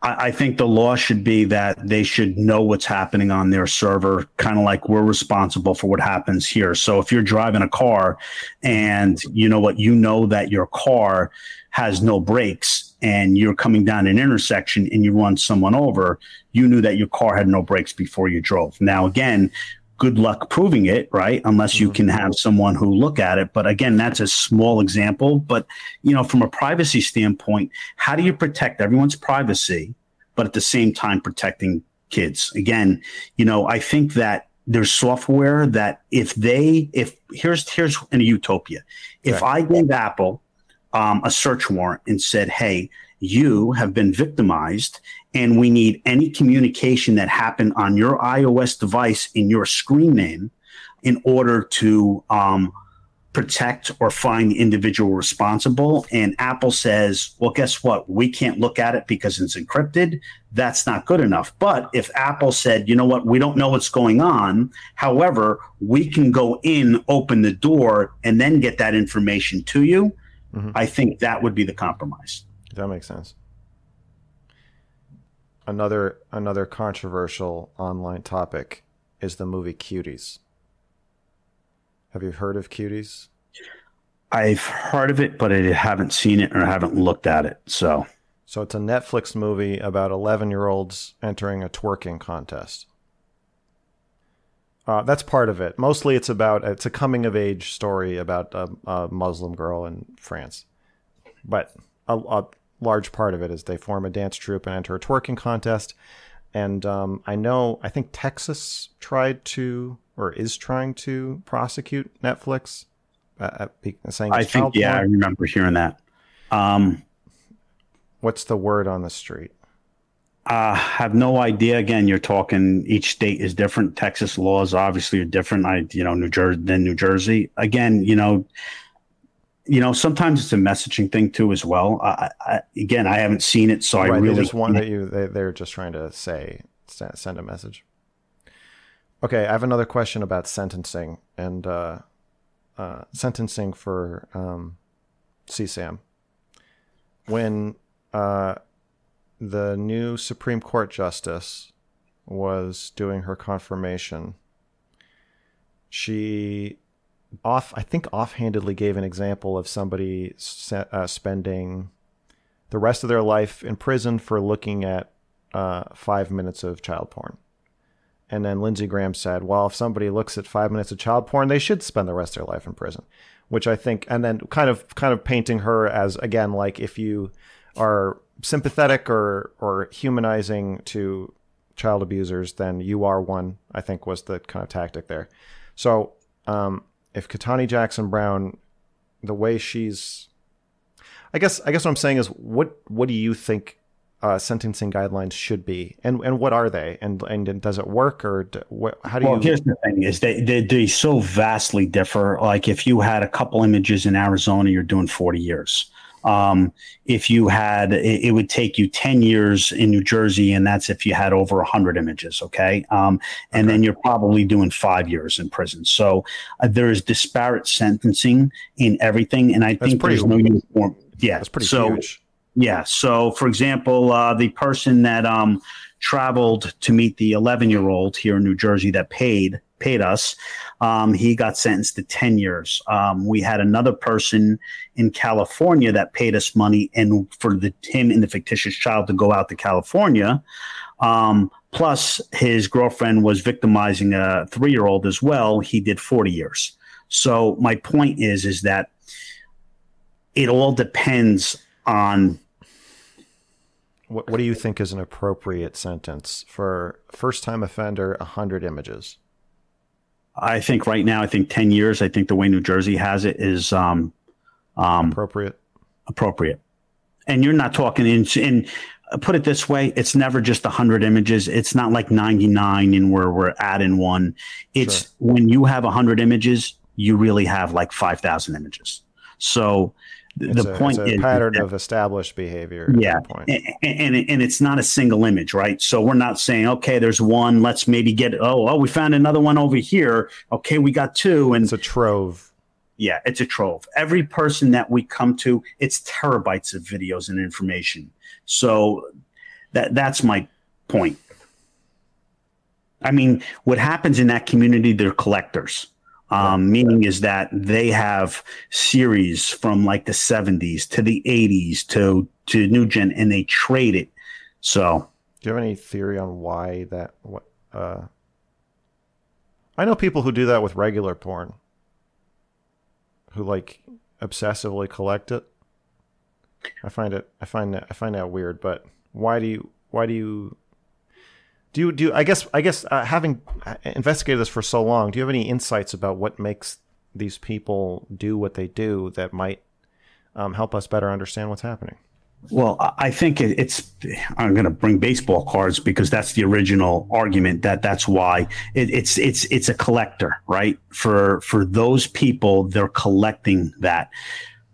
I think the law should be that they should know what's happening on their server, kind of like we're responsible for what happens here. So if you're driving a car and you know what, you know that your car has no brakes and you're coming down an intersection and you run someone over, you knew that your car had no brakes before you drove. Now, again, good luck proving it, right? Unless you can have someone who look at it. But again, that's a small example. But, you know, from a privacy standpoint, how do you protect everyone's privacy, but at the same time protecting kids? Again, you know, I think that there's software that if they, if here's, here's in a utopia, if right. I gave Apple um, a search warrant and said, hey, you have been victimized and we need any communication that happened on your iOS device in your screen name in order to um, protect or find the individual responsible. And Apple says, well, guess what? We can't look at it because it's encrypted. That's not good enough. But if Apple said, you know what? We don't know what's going on. However, we can go in, open the door, and then get that information to you. Mm-hmm. I think that would be the compromise. That makes sense. Another another controversial online topic is the movie Cuties. Have you heard of Cuties? I've heard of it, but I haven't seen it or I haven't looked at it. So, so it's a Netflix movie about eleven-year-olds entering a twerking contest. Uh, that's part of it. Mostly, it's about it's a coming-of-age story about a, a Muslim girl in France, but a, a large part of it is they form a dance troupe and enter a twerking contest. And um, I know, I think Texas tried to, or is trying to prosecute Netflix. Uh, saying I think, yeah, porn. I remember hearing that. Um, What's the word on the street? I uh, have no idea. Again, you're talking, each state is different. Texas laws obviously are different. I, you know, New Jersey, then New Jersey. Again, you know, You know, sometimes it's a messaging thing too, as well. I, I, again, I haven't seen it, so right, I really there's one that you they, they're just trying to say send a message. Okay, I have another question about sentencing and uh, uh, sentencing for um, C SAM. When uh, the new Supreme Court justice was doing her confirmation, she. Off, I think offhandedly gave an example of somebody uh, spending the rest of their life in prison for looking at uh, five minutes of child porn. And then Lindsey Graham said, well, if somebody looks at five minutes of child porn, they should spend the rest of their life in prison. which I think, and then kind of kind of painting her as, again, like if you are sympathetic or or humanizing to child abusers, then you are one, I think was the kind of tactic there. So um, if Ketanni Jackson Brown, the way she's, I guess I guess what I'm saying is, what what do you think uh, sentencing guidelines should be, and and what are they, and and does it work, or do, what, how do well, you? Well, here's the thing: is they, they they so vastly differ. Like if you had a couple images in Arizona, you're doing forty years. Um, if you had, it, it would take you ten years in New Jersey, and that's if you had over one hundred images, okay? Um, and okay. then you're probably doing five years in prison. So uh, there is disparate sentencing in everything, and I that's think there's no uniform. Yeah, that's pretty so, huge. Yeah, so for example, uh, the person that um, traveled to meet the eleven-year-old here in New Jersey that paid paid us, um, he got sentenced to ten years. Um, we had another person in California that paid us money and for the him and the fictitious child to go out to California. Um, plus his girlfriend was victimizing a three-year-old as well. He did forty years. So my point is, is that it all depends on what, what do you think is an appropriate sentence for first-time offender, one hundred images? I think right now, I think ten years, I think the way New Jersey has it is um, um, appropriate. Appropriate. And you're not talking in, in, put it this way, it's never just one hundred images. It's not like ninety-nine and where we're at in one. It's sure. When you have one hundred images, you really have like five thousand images. So th- the a, point it's a is. a pattern that, of established behavior. Yeah. At that point. And, and, and it's not a single image, right? So we're not saying, okay, there's one, let's maybe get, oh, oh, we found another one over here. Okay, we got two. And it's a trove. Yeah, it's a trove. Every person that we come to, it's terabytes of videos and information. So that that's my point. I mean, what happens in that community, they're collectors. Um, meaning is that they have series from like the seventies to the eighties to, to new gen, and they trade it. So do you have any theory on why that, what, uh, I know people who do that with regular porn who like obsessively collect it. I find it, I find that, I find that weird, but why do you, why do you, Do you, do you, I guess I guess uh, having investigated this for so long, do you have any insights about what makes these people do what they do that might um, help us better understand what's happening? Well, I think it's, I'm going to bring baseball cards because that's the original argument that that's why it, it's, it's, it's a collector, right? For, for those people, they're collecting that.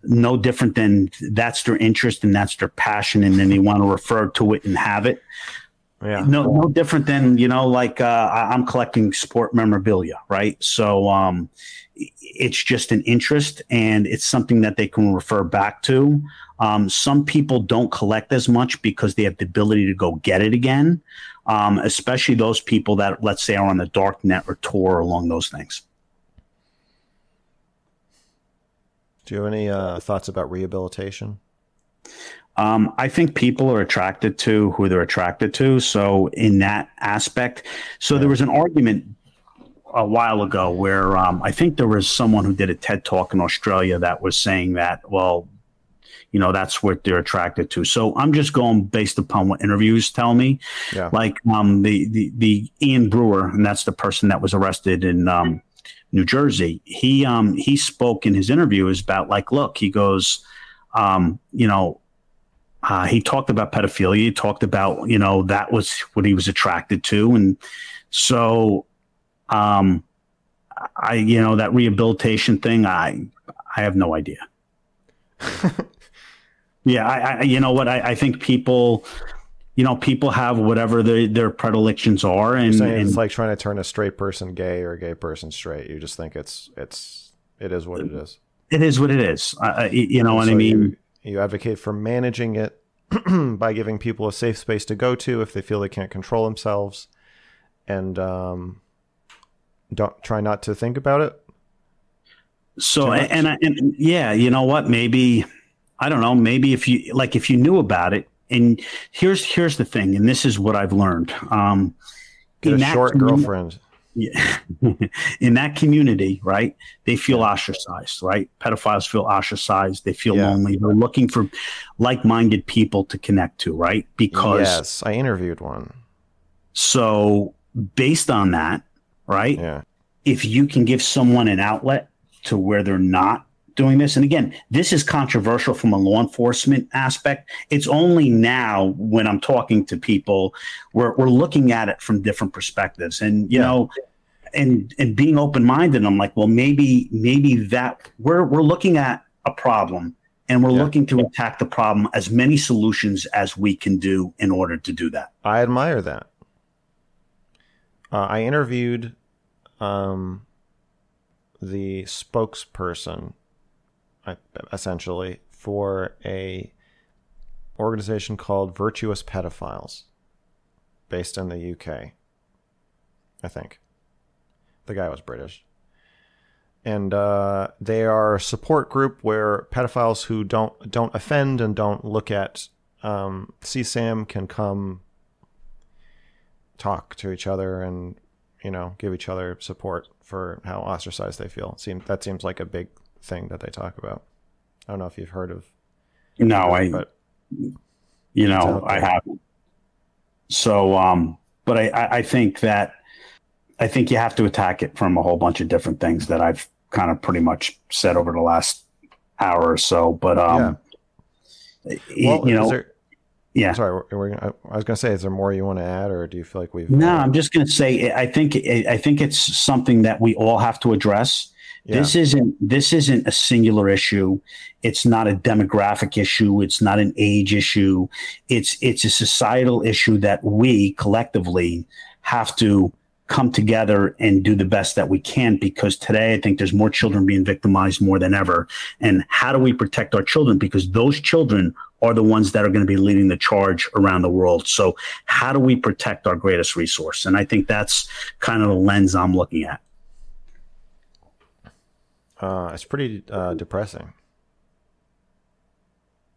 No different than that's their interest and that's their passion. And then they want to refer to it and have it. Yeah. No, no different than, you know, like uh, I'm collecting sport memorabilia, right? So um, it's just an interest and it's something that they can refer back to. Um, some people don't collect as much because they have the ability to go get it again, um, especially those people that, let's say, are on the dark net or Tor or along those things. Do you have any uh, thoughts about rehabilitation? Um, I think people are attracted to who they're attracted to. So in that aspect, so there was an argument a while ago where um, I think there was someone who did a TED talk in Australia that was saying that, well, you know, that's what they're attracted to. So I'm just going based upon what interviews tell me, yeah. like um, the, the, the Ian Brewer, and that's the person that was arrested in um, New Jersey. He, um, he spoke in his interview is about like, look, he goes, um, you know, Uh, he talked about pedophilia. He talked about, you know, that was what he was attracted to. And so um, I, you know, that rehabilitation thing, I, I have no idea. yeah. I, I, you know what? I, I think people, you know, people have whatever their, their predilections are. And, and it's like trying to turn a straight person gay or a gay person straight. You just think it's, it's, it is what it is. It is what it is. Uh, you know what so I mean? You, You advocate for managing it by giving people a safe space to go to if they feel they can't control themselves, and um, don't try not to think about it. So, and, I, and yeah, you know what? Maybe I don't know. Maybe if you like, if you knew about it, and here's here's the thing, and this is what I've learned. Um, Get a short girlfriend. yeah. in that community, right, they feel ostracized, right? Pedophiles feel ostracized. They feel yeah. lonely. They're looking for like-minded people to connect to, right? Because yes, I interviewed one. So based on that, right, yeah. if you can give someone an outlet to where they're not doing this. And again, this is controversial from a law enforcement aspect. It's only now when I'm talking to people, we're we're looking at it from different perspectives, and you yeah. know, and and being open-minded. I'm like, well, maybe maybe that we're we're looking at a problem, and we're yeah. looking to attack the problem, as many solutions as we can do in order to do that. I admire that. Uh, I interviewed um, the spokesperson, essentially, for a organization called Virtuous Pedophiles, based in the U K, I think. The guy was British. And uh, they are a support group where pedophiles who don't don't offend and don't look at um, C SAM can come talk to each other and, you know, give each other support for how ostracized they feel. Seem that seems like a big thing that they talk about. I don't know if you've heard of. No, I. But you know, I haven't. So, um, but I, I think that I think you have to attack it from a whole bunch of different things that I've kind of pretty much said over the last hour or so. But um, yeah. well, you know, there, yeah. I'm sorry, we're, we're, I was going to say, is there more you want to add, or do you feel like we've? No, uh, I'm just going to say I think I think it's something that we all have to address. Yeah. This isn't this isn't a singular issue. It's not a demographic issue. It's not an age issue. It's it's a societal issue that we collectively have to come together and do the best that we can, because today I think there's more children being victimized more than ever. And how do we protect our children? Because those children are the ones that are going to be leading the charge around the world. So how do we protect our greatest resource? And I think that's kind of the lens I'm looking at. Uh, it's pretty uh, depressing.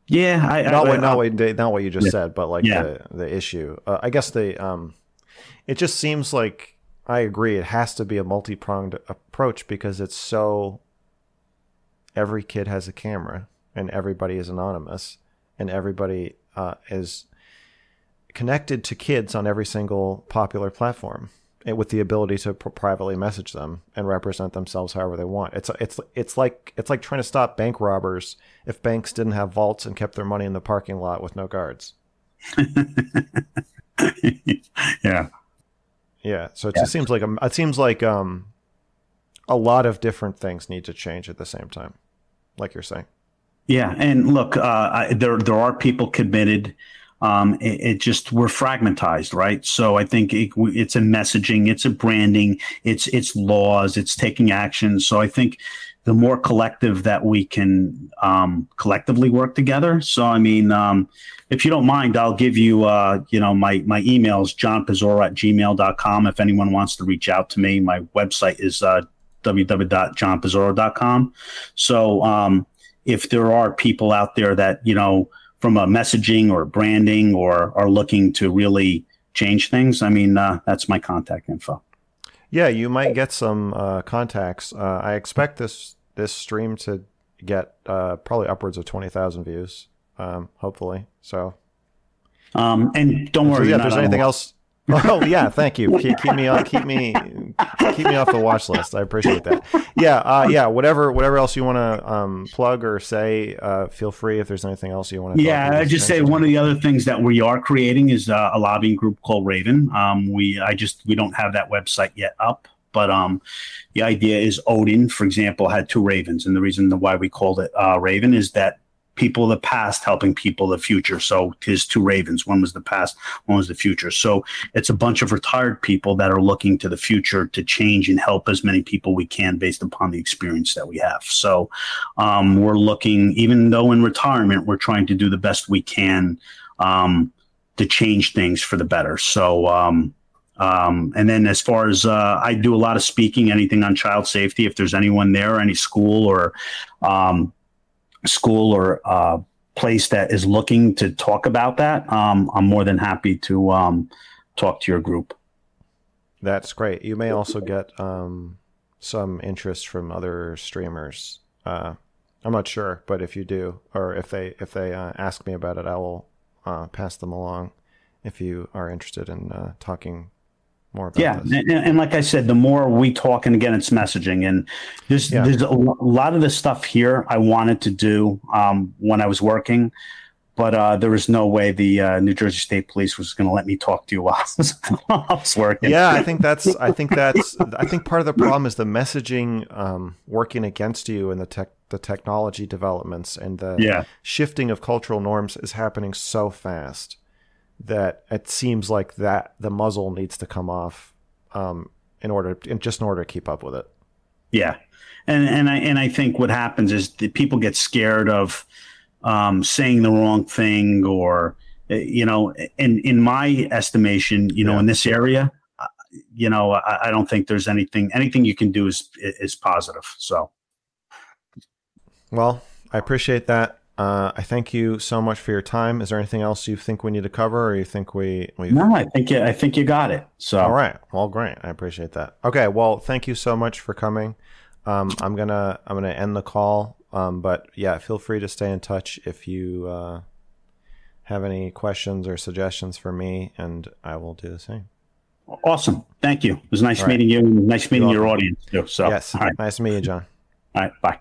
Yeah, I, I, not what not what not what you just yeah. said, but like yeah. the the issue. Uh, I guess the um, it just seems like I agree. It has to be a multi-pronged approach, because it's so. Every kid has a camera, and everybody is anonymous, and everybody uh, is connected to kids on every single popular platform, with the ability to pr- privately message them and represent themselves however they want. It's it's it's like it's like trying to stop bank robbers if banks didn't have vaults and kept their money in the parking lot with no guards. yeah, yeah. So it yeah. just seems like a, it seems like um, a lot of different things need to change at the same time, like you're saying. Yeah, and look, uh, I, there there are people committed. Um, it, it just, we're fragmentized, right? So I think it, it's a messaging, it's a branding, it's, it's laws, it's taking action. So I think the more collective that we can, um, collectively work together. So, I mean, um, if you don't mind, I'll give you, uh, you know, my, my emails, johnpizzuro at gmail dot com. If anyone wants to reach out to me, my website is, uh, w w w dot john pizzuro dot com. So, um, if there are people out there that, you know, from a messaging or branding or are looking to really change things, I mean, uh, that's my contact info. Yeah, you might get some uh, contacts. Uh, I expect this this stream to get uh, probably upwards of twenty thousand views, um, hopefully. So, um, and don't worry. So, yeah, if there's anything else. Oh yeah, thank you. Keep, keep me on. Keep me. Keep me off the watch list. I appreciate that. Yeah, uh, yeah. Whatever, whatever else you want to um, plug or say, uh, feel free. If there's anything else you want to, yeah, I just say one of the other things that we are creating is uh, a lobbying group called Raven. Um, we, I just, we don't have that website yet up, but um, the idea is Odin, for example, had two ravens, and the reason why we called it uh, Raven is that people of the past helping people of the future. So his two ravens, one was the past, one was the future. So it's a bunch of retired people that are looking to the future to change and help as many people we can based upon the experience that we have. So um, we're looking, even though in retirement, we're trying to do the best we can um, to change things for the better. So, um, um, and then as far as uh, I do a lot of speaking, anything on child safety, if there's anyone there, any school or um school or uh place that is looking to talk about that, um I'm more than happy to um talk to your group. That's great. You may also get um, some interest from other streamers. Uh, I'm not sure, but if you do, or if they if they uh, ask me about it, I will uh, pass them along if you are interested in uh, talking more about yeah, this. And, and like I said, the more we talk, and again, it's messaging. And there's, yeah. there's a lot of the stuff here I wanted to do um, when I was working. But uh, there was no way the uh, New Jersey State Police was going to let me talk to you while I was working. Yeah, I think that's. I think that's. I think part of the problem is the messaging um, working against you, and the tech, the technology developments, and the yeah. shifting of cultural norms is happening so fast that it seems like that the muzzle needs to come off um, in order, in, just in order to keep up with it. Yeah, and and I and I think what happens is that people get scared of. Um, saying the wrong thing, or, you know, in, in my estimation, you know, yeah. in this area, you know, I, I don't think there's anything, anything you can do is, is positive. So. Well, I appreciate that. Uh, I thank you so much for your time. Is there anything else you think we need to cover, or you think we, we, no, I think you, I think you got it. So. All right. Well, great. I appreciate that. Okay. Well, thank you so much for coming. Um, I'm going to, I'm going to end the call. Um, but yeah, feel free to stay in touch if you uh, have any questions or suggestions for me, and I will do the same. Awesome. Thank you. It was nice All meeting right. you. Nice meeting You're your welcome. Audience too. So, yes. All right. Nice to meet you, John. All right. Bye.